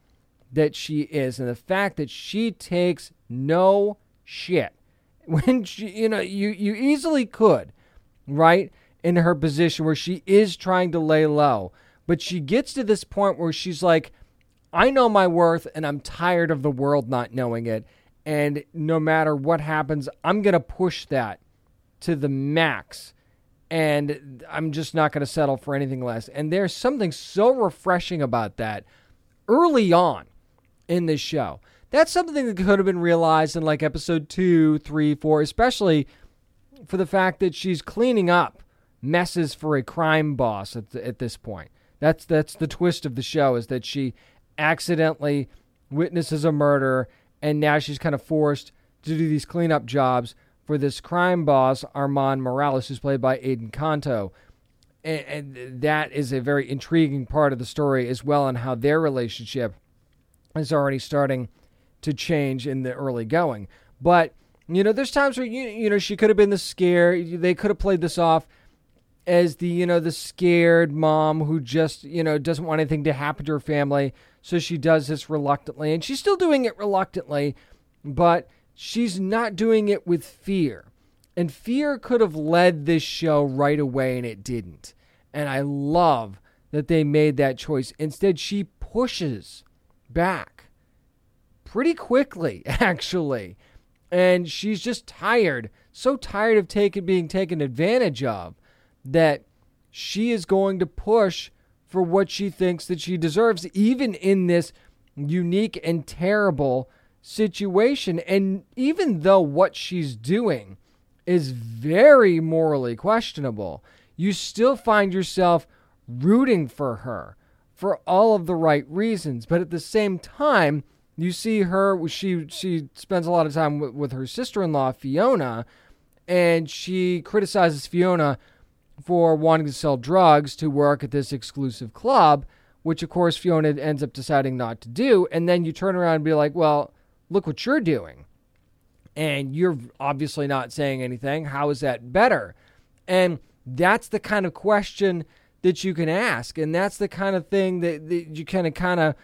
that she is. And the fact that she takes no shit when she, you know, you easily could, right? In her position where she is trying to lay low, but she gets to this point where she's like, I know my worth and I'm tired of the world not knowing it. And no matter what happens, I'm going to push that to the max. And I'm just not going to settle for anything less. And there's something so refreshing about that early on in this show. That's something that could have been realized in like episode 2, 3, 4, especially for the fact that she's cleaning up messes for a crime boss at this point. That's the twist of the show, is that she accidentally witnesses a murder and now she's kind of forced to do these cleanup jobs for this crime boss, Armand Morales, who's played by Aidan Canto. And that is a very intriguing part of the story as well, and how their relationship is already starting to change in the early going. But, you know, there's times where, you know, she could have been the scare. They could have played this off as the, you know, the scared mom who just, you know, doesn't want anything to happen to her family. So she does this reluctantly, and she's still doing it reluctantly, but she's not doing it with fear. And fear could have led this show right away, and it didn't. And I love that they made that choice. Instead, she pushes back pretty quickly, actually. And she's just tired, so tired of being taken advantage of, that she is going to push for what she thinks that she deserves, even in this unique and terrible situation. And even though what she's doing is very morally questionable, you still find yourself rooting for her for all of the right reasons. But at the same time, you see her, she spends a lot of time with her sister-in-law Fiona, and she criticizes Fiona for wanting to sell drugs to work at this exclusive club, which of course Fiona ends up deciding not to do. And then you turn around and be like, well, look what you're doing. And you're obviously not saying anything. How is that better? And that's the kind of question that you can ask. And that's the kind of thing that you kind of,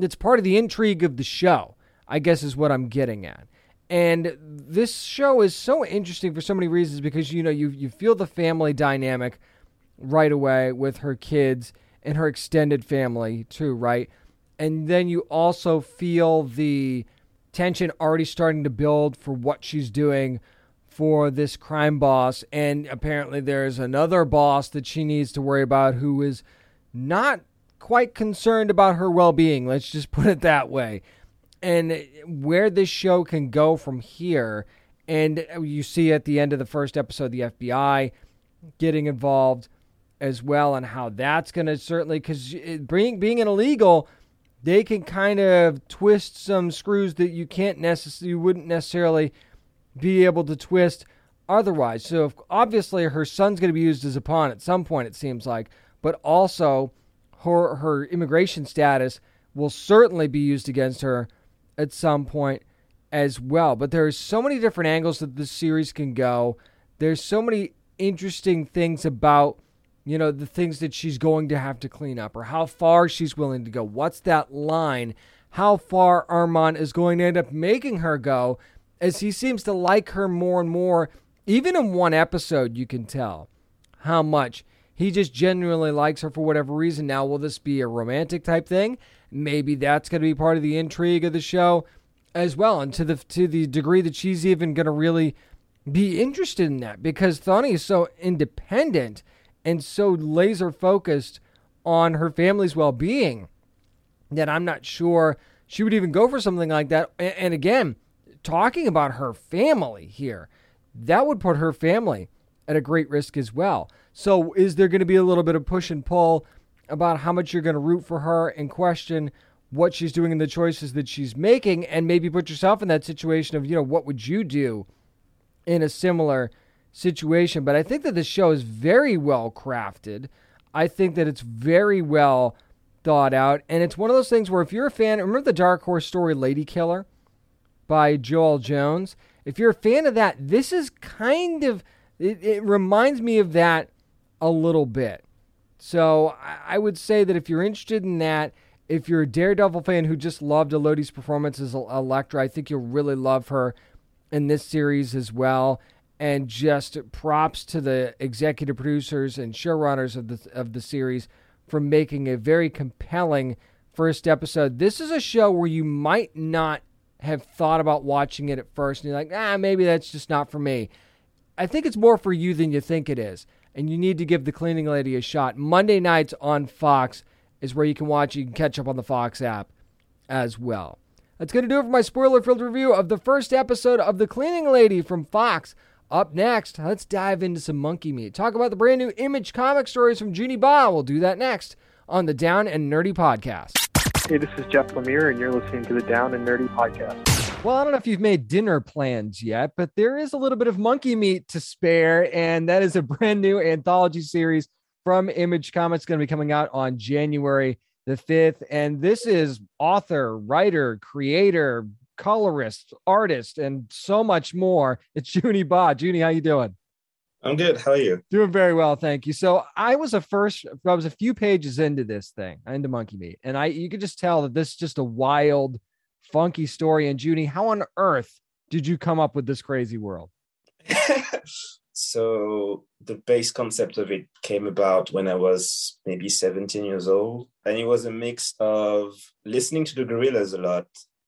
it's part of the intrigue of the show, I guess, is what I'm getting at. And this show is so interesting for so many reasons, because, you know, you feel the family dynamic right away with her kids and her extended family too, right? And then you also feel the tension already starting to build for what she's doing for this crime boss. And apparently there's another boss that she needs to worry about who is not quite concerned about her well-being. Let's just put it that way. And where this show can go from here. And you see at the end of the first episode, the FBI getting involved as well, and how that's going to certainly, because being an illegal, they can kind of twist some screws that you wouldn't necessarily be able to twist otherwise. So obviously her son's going to be used as a pawn at some point, it seems like, but also her immigration status will certainly be used against her at some point as well. But there are so many different angles that this series can go. There's so many interesting things about, you know, the things that she's going to have to clean up, or how far she's willing to go. What's that line? How far Armand is going to end up making her go, as he seems to like her more and more. Even in one episode, you can tell how much he just genuinely likes her for whatever reason. Now, will this be a romantic type thing? Maybe that's going to be part of the intrigue of the show as well. And to the degree that she's even going to really be interested in that, because Thani is so independent and so laser focused on her family's well-being that I'm not sure she would even go for something like that. And again, talking about her family here, that would put her family at a great risk as well. So is there going to be a little bit of push and pull about how much you're going to root for her and question what she's doing and the choices that she's making, and maybe put yourself in that situation of, you know, what would you do in a similar situation? But I think that this show is very well crafted. I think that it's very well thought out. And it's one of those things where if you're a fan, remember the Dark Horse story Lady Killer by Joel Jones? If you're a fan of that, this is kind of, it reminds me of that a little bit. So I would say that if you're interested in that, if you're a Daredevil fan who just loved Elodie's performance as Elektra, I think you'll really love her in this series as well. And just props to the executive producers and showrunners of the series for making a very compelling first episode. This is a show where you might not have thought about watching it at first, and you're like, maybe that's just not for me. I think it's more for you than you think it is, and you need to give The Cleaning Lady a shot. Monday nights on Fox is where you can watch. You can catch up on the Fox app as well. That's going to do it for my spoiler-filled review of the first episode of The Cleaning Lady from Fox. Up next, let's dive into some Monkey Meat. Talk about the brand new Image Comic stories from Juni Ba. We'll do that next on the Down and Nerdy Podcast. Hey, this is Jeff Lemire, and you're listening to the Down and Nerdy Podcast. Well, I don't know if you've made dinner plans yet, but there is a little bit of Monkey Meat to spare, and that is a brand new anthology series from Image Comics, going to be coming out on January the 5th. And this is author, writer, creator, colorist, artist, and so much more. It's Juni Ba. Juni, how you doing? I'm good. How are you? Doing very well, thank you. So I was a few pages into this thing, into Monkey Meat, and you could just tell that this is just a wild, funky story. And Juni, how on earth did you come up with this crazy world? So the base concept of it came about when I was maybe 17 years old, and it was a mix of listening to the Gorillaz a lot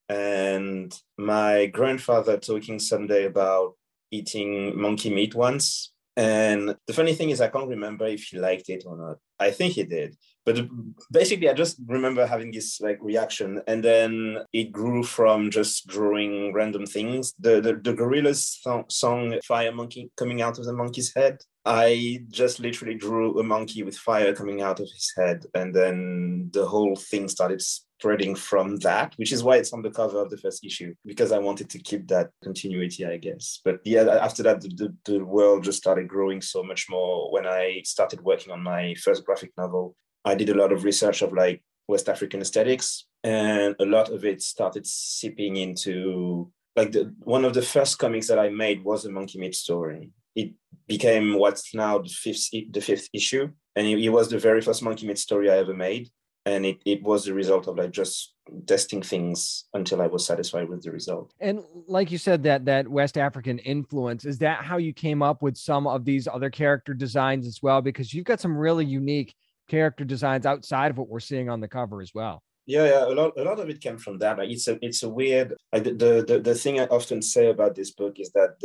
and my grandfather talking someday about eating monkey meat once. And the funny thing is, I can't remember if he liked it or not. I think he did. But basically, I just remember having this like reaction. And then it grew from just drawing random things. The Gorillaz song, Fire Monkey, coming out of the monkey's head. I just literally drew a monkey with fire coming out of his head. And then the whole thing started spreading from that, which is why it's on the cover of the first issue, because I wanted to keep that continuity, I guess. But yeah, after that, the world just started growing so much more. When I started working on my first graphic novel, I did a lot of research of like West African aesthetics, and a lot of it started seeping into like one of the first comics that I made was a Monkey Meat story. It became what's now the fifth issue. And it was the very first Monkey Meat story I ever made. And it was the result of like just testing things until I was satisfied with the result. And like you said, that West African influence, is that how you came up with some of these other character designs as well? Because you've got some really unique character designs outside of what we're seeing on the cover as well. Yeah, a lot of it came from that. Like it's a weird. The thing I often say about this book is that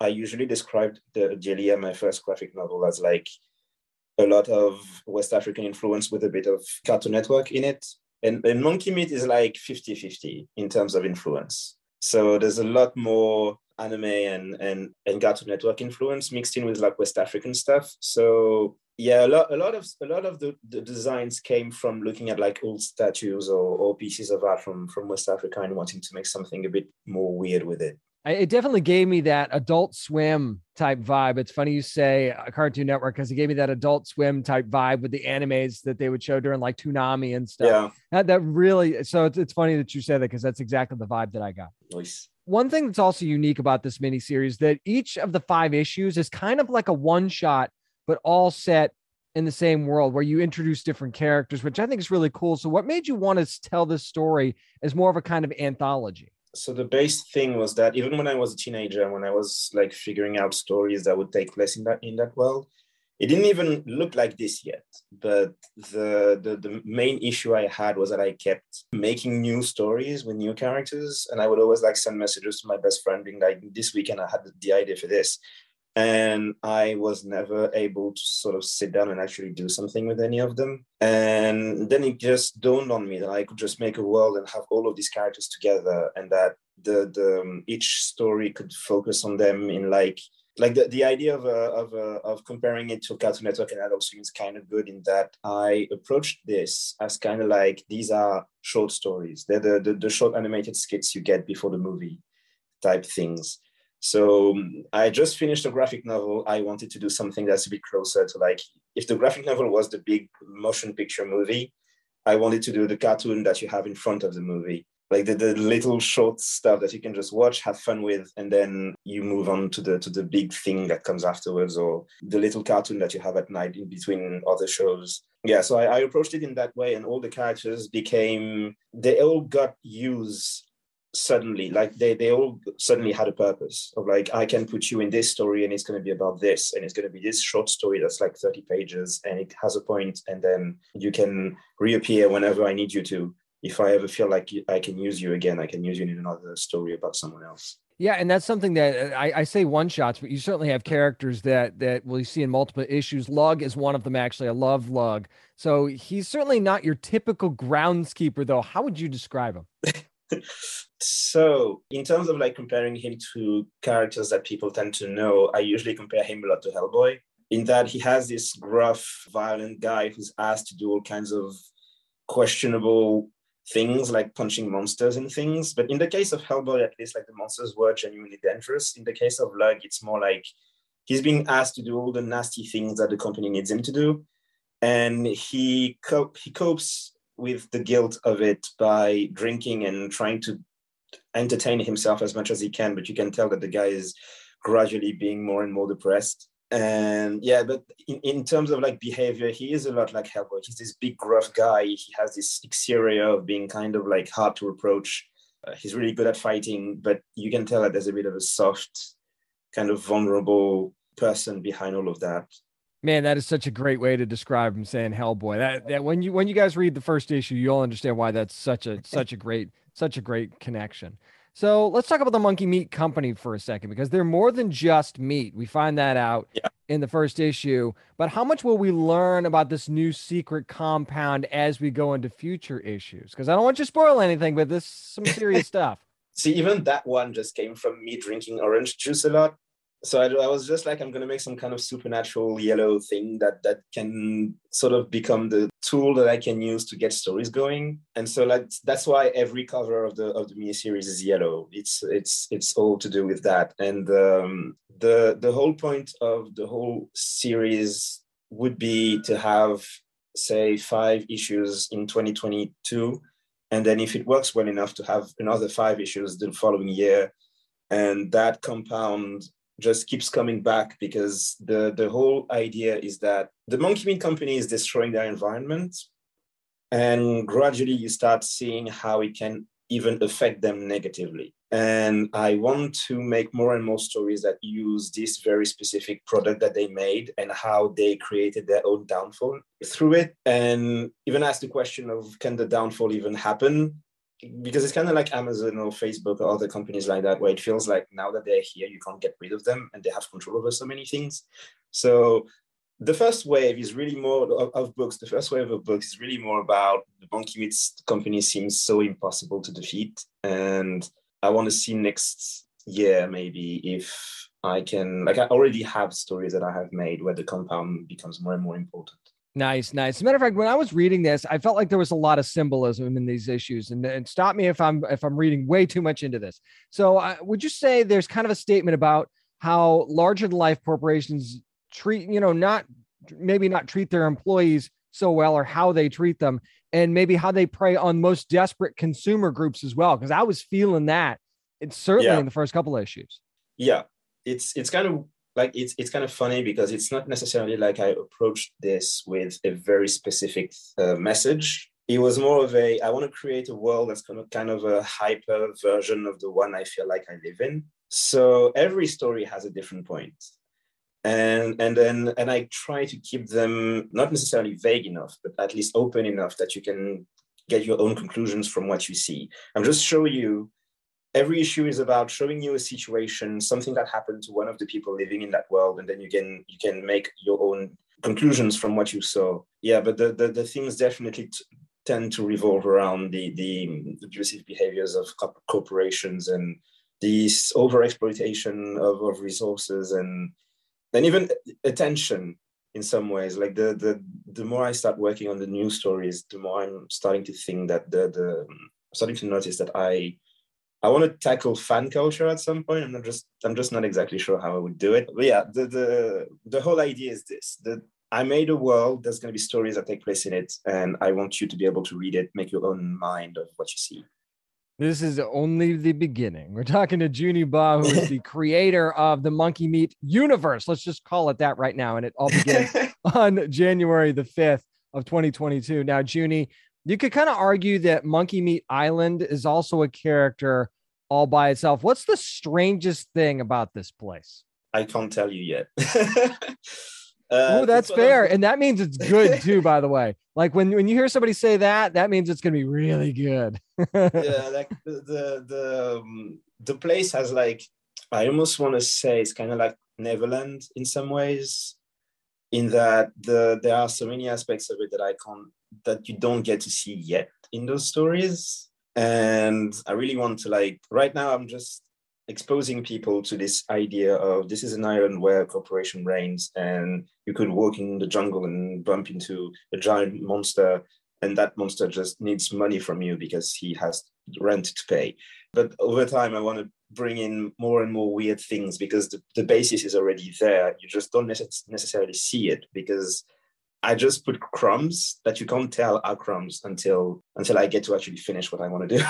I usually described the Delia, my first graphic novel, as like a lot of West African influence with a bit of Cartoon Network in it. And Monkey Meat is like 50-50 in terms of influence. So there's a lot more anime and Cartoon Network influence mixed in with like West African stuff. So yeah, a lot of the designs came from looking at like old statues or pieces of art from West Africa and wanting to make something a bit more weird with it. It definitely gave me that Adult Swim type vibe. It's funny you say Cartoon Network because it gave me that Adult Swim type vibe with the animes that they would show during like Toonami and stuff. Yeah. That really, so it's funny that you said that because that's exactly the vibe that I got. Nice. One thing that's also unique about this miniseries that each of the 5 issues is kind of like a one-shot, but all set in the same world where you introduce different characters, which I think is really cool. So what made you want to tell this story as more of a kind of anthology? So the base thing was that even when I was a teenager, when I was like figuring out stories that would take place in that world, it didn't even look like this yet. But the main issue I had was that I kept making new stories with new characters. And I would always like send messages to my best friend being like, this weekend I had the idea for this. And I was never able to sort of sit down and actually do something with any of them. And then it just dawned on me that I could just make a world and have all of these characters together, and that each story could focus on them in like like the idea of comparing it to Cartoon Network and Adult Swim is kind of good in that I approached this as kind of like, these are short stories. They're the short animated skits you get before the movie type things. So I just finished a graphic novel. I wanted to do something that's a bit closer to, like, if the graphic novel was the big motion picture movie, I wanted to do the cartoon that you have in front of the movie. Like the little short stuff that you can just watch, have fun with, and then you move on to the big thing that comes afterwards, or the little cartoon that you have at night in between other shows. Yeah, so I approached it in that way, and all the characters they all got use suddenly. Like they all suddenly had a purpose of, like, I can put you in this story and it's going to be about this, and it's going to be this short story that's like 30 pages and it has a point, and then you can reappear whenever I need you to. If I ever feel like I can use you again, I can use you in another story about someone else. Yeah, and that's something that I say one-shots, but you certainly have characters that we'll see in multiple issues. Lug is one of them, actually. I love Lug. So he's certainly not your typical groundskeeper, though. How would you describe him? So in terms of, like, comparing him to characters that people tend to know, I usually compare him a lot to Hellboy, in that he has this gruff, violent guy who's asked to do all kinds of questionable things, like punching monsters and things. But in the case of Hellboy, at least, like, the monsters were genuinely dangerous. In the case of Lug, it's more like he's being asked to do all the nasty things that the company needs him to do, and he copes with the guilt of it by drinking and trying to entertain himself as much as he can. But you can tell that the guy is gradually being more and more depressed. And yeah, but in terms of, like, behavior, he is a lot like Hellboy. He's this big gruff guy. He has this exterior of being kind of, like, hard to approach. He's really good at fighting, but you can tell that there's a bit of a soft, kind of vulnerable person behind all of that. Man, that is such a great way to describe him, saying Hellboy. That when you guys read the first issue, you'll understand why that's such a great connection. So let's talk about the Monkey Meat Company for a second, because they're more than just meat. We find that out in the first issue. But how much will we learn about this new secret compound as we go into future issues? Because I don't want you to spoil anything, but this is some serious stuff. See, even that one just came from me drinking orange juice a lot. So I was just like, I'm going to make some kind of supernatural yellow thing that can sort of become the tool that I can use to get stories going. And so, like, that's why every cover of the miniseries is yellow. It's all to do with that. And the whole point of the whole series would be to have, say, 5 issues in 2022. And then if it works well enough, to have another 5 issues the following year. And that compound just keeps coming back, because the whole idea is that the Monkey Meat Company is destroying their environment, and gradually you start seeing how it can even affect them negatively. And I want to make more and more stories that use this very specific product that they made and how they created their own downfall through it, and even ask the question of, can the downfall even happen? Because it's kind of like Amazon or Facebook or other companies like that, where it feels like now that they're here, you can't get rid of them, and they have control over so many things. So the first wave is really more of books. The first wave of books is really more about the Monkey Meat Company seems so impossible to defeat. And I want to see next year, maybe, if I can, like, I already have stories that I have made where the compound becomes more and more important. Nice. As a matter of fact, when I was reading this, I felt like there was a lot of symbolism in these issues, and stop me if I'm reading way too much into this. So would you say there's kind of a statement about how larger than life corporations treat, not treat their employees so well, or how they treat them, and maybe how they prey on most desperate consumer groups as well? Because I was feeling that it's certainly in the first couple of issues. Yeah, it's kind of, like, it's kind of funny, because it's not necessarily like I approached this with a very specific message. It was more of I want to create a world that's kind of a hyper version of the one I feel like I live in. So every story has a different point. And I try to keep them not necessarily vague enough, but at least open enough that you can get your own conclusions from what you see. I'm just showing you. Every issue is about showing you a situation, something that happened to one of the people living in that world, and then you can make your own conclusions from what you saw. Yeah, but the things definitely tend to revolve around the abusive behaviors of corporations and this overexploitation of resources, and even attention in some ways. Like the more I start working on the news stories, the more I'm starting to think that starting to notice that I want to tackle fan culture at some point. I'm just not exactly sure how I would do it. But yeah, the whole idea is this: that I made a world. There's going to be stories that take place in it, and I want you to be able to read it, make your own mind of what you see. This is only the beginning. We're talking to Juni Ba, who is the creator of the Monkey Meat universe. Let's just call it that right now. And it all begins on January the 5th of 2022. Now, Juni, you could kind of argue that Monkey Meat Island is also a character all by itself. What's the strangest thing about this place? I can't tell you yet. Oh, that's fair. And that means it's good too, by the way. Like when you hear somebody say that, that means it's going to be really good. Yeah, like the place has, like, I almost want to say it's kind of like Neverland in some ways, in that there are so many aspects of it that you don't get to see yet in those stories. And I really want to, like, right now I'm just exposing people to this idea of this is an island where corporation reigns, and you could walk in the jungle and bump into a giant monster, and that monster just needs money from you because he has rent to pay. But over time, I want to bring in more and more weird things because the basis is already there. You just don't necessarily see it because I just put crumbs that you can't tell are crumbs until I get to actually finish what I want to do.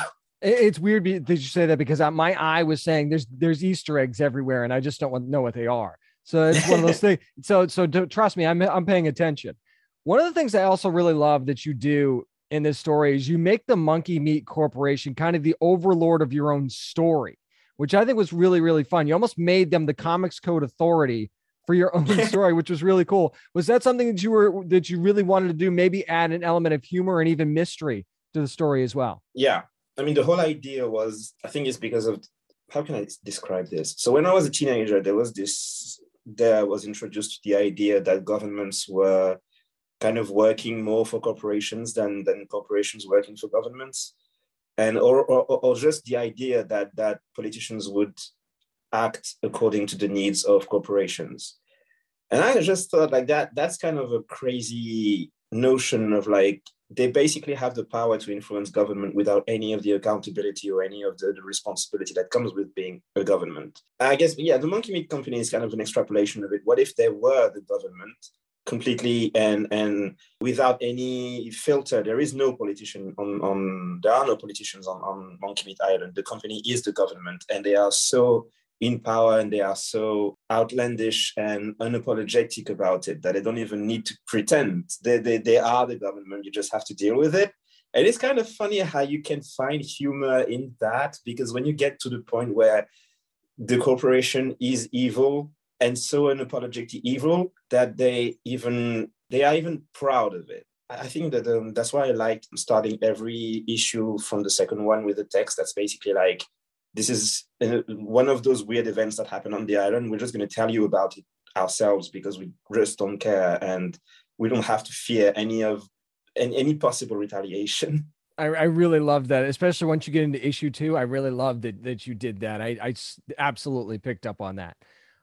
It's weird that you say that because my eye was saying there's Easter eggs everywhere and I just don't want to know what they are. So it's one of those things. So trust me, I'm paying attention. One of the things I also really love that you do in this story is you make the Monkey Meat Corporation kind of the overlord of your own story, which I think was really, really fun. You almost made them the Comics Code Authority for your own story, which was really cool. Was that something that you really wanted to do? Maybe add an element of humor and even mystery to the story as well. Yeah. I mean, the whole idea was, I think it's because of, how can I describe this? So when I was a teenager, I was introduced to the idea that governments were kind of working more for corporations than corporations working for governments. And or just the idea that politicians would act according to the needs of corporations. And I just thought, like, that's kind of a crazy notion of, like, they basically have the power to influence government without any of the accountability or any of the responsibility that comes with being a government. I guess, yeah, the Monkey Meat Company is kind of an extrapolation of it. What if they were the government completely and without any filter? There is no politician there are no politicians on Monkey Meat Island. The company is the government, and they are so in power and they are so outlandish and unapologetic about it that they don't even need to pretend. They are the government. You just have to deal with it. And it's kind of funny how you can find humor in that, because when you get to the point where the corporation is evil and so unapologetically evil that they are even proud of it. I think that that's why I like starting every issue from the second one with a text that's basically like, this is one of those weird events that happen on the island. We're just going to tell you about it ourselves because we just don't care, and we don't have to fear any possible retaliation. I really love that, especially once you get into issue 2. I really love that you did that. I absolutely picked up on that.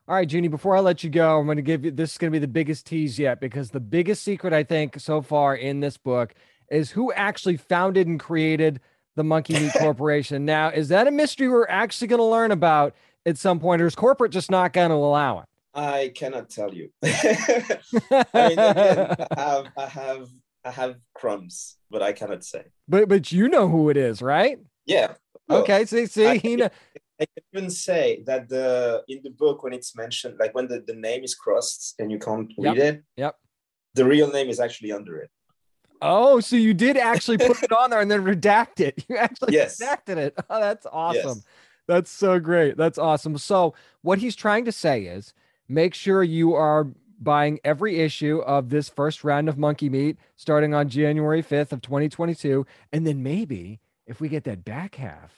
All right, Juni, before I let you go, I'm going to give you, this is going to be the biggest tease yet, because the biggest secret, I think, so far in this book is who actually founded and created the Monkey Meat Corporation. Now, is that a mystery we're actually going to learn about at some point, or is corporate just not going to allow it? I cannot tell you. I mean, again, I have crumbs, but I cannot say. But you know who it is, right? Yeah. Okay. I can even say that in the book, when it's mentioned, like when the name is crossed and you can't read it, the real name is actually under it. Oh, so you did actually put it on there and then redact it. You actually redacted it. Oh, that's awesome. Yes. That's so great. That's awesome. So what he's trying to say is make sure you are buying every issue of this first round of Monkey Meat starting on January 5th of 2022. And then maybe if we get that back half,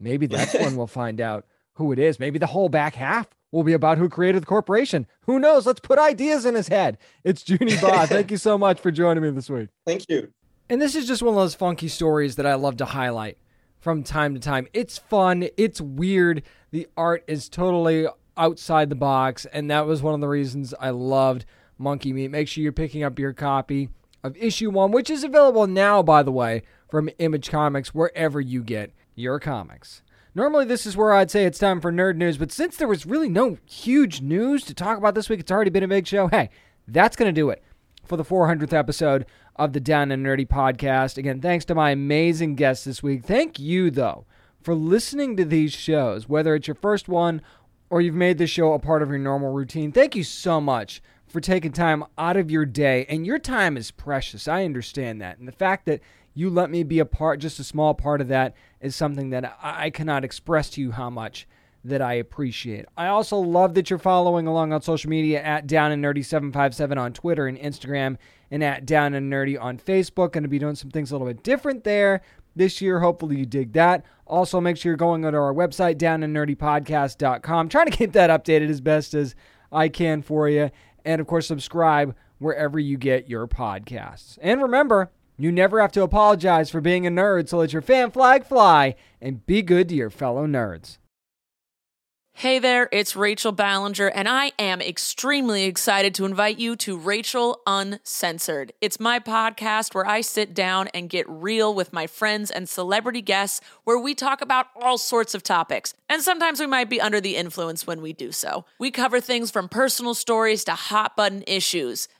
maybe that's when we'll find out who it is. Maybe the whole back half will be about who created the corporation. Who knows? Let's put ideas in his head. It's Juni Ba. Thank you so much for joining me this week. Thank you. And this is just one of those funky stories that I love to highlight. from time to time. It's fun. It's weird. The art is totally outside the box, and that was one of the reasons I loved Monkey Meat. Make sure you're picking up your copy of Issue 1, which is available now, by the way, from Image Comics, wherever you get your comics. Normally, this is where I'd say it's time for nerd news, but since there was really no huge news to talk about this week, it's already been a big show. Hey, that's going to do it for the 400th episode of the Down and Nerdy Podcast. Again, thanks to my amazing guests this week. Thank you, though, for listening to these shows, whether it's your first one or you've made this show a part of your normal routine. Thank you so much for taking time out of your day, and your time is precious. I understand that, and the fact that you let me be a part, just a small part of that, is something that I cannot express to you how much that I appreciate. I also love that you're following along on social media at DownandNerdy757 on Twitter and Instagram, and at DownandNerdy on Facebook. Going to be doing some things a little bit different there this year. Hopefully you dig that. Also, make sure you're going onto our website, DownandNerdyPodcast.com. Trying to keep that updated as best as I can for you. And, of course, subscribe wherever you get your podcasts. And remember, you never have to apologize for being a nerd, so let your fan flag fly and be good to your fellow nerds. Hey there, it's Rachel Ballinger, and I am extremely excited to invite you to Rachel Uncensored. It's my podcast where I sit down and get real with my friends and celebrity guests, where we talk about all sorts of topics, and sometimes we might be under the influence when we do so. We cover things from personal stories to hot-button issues.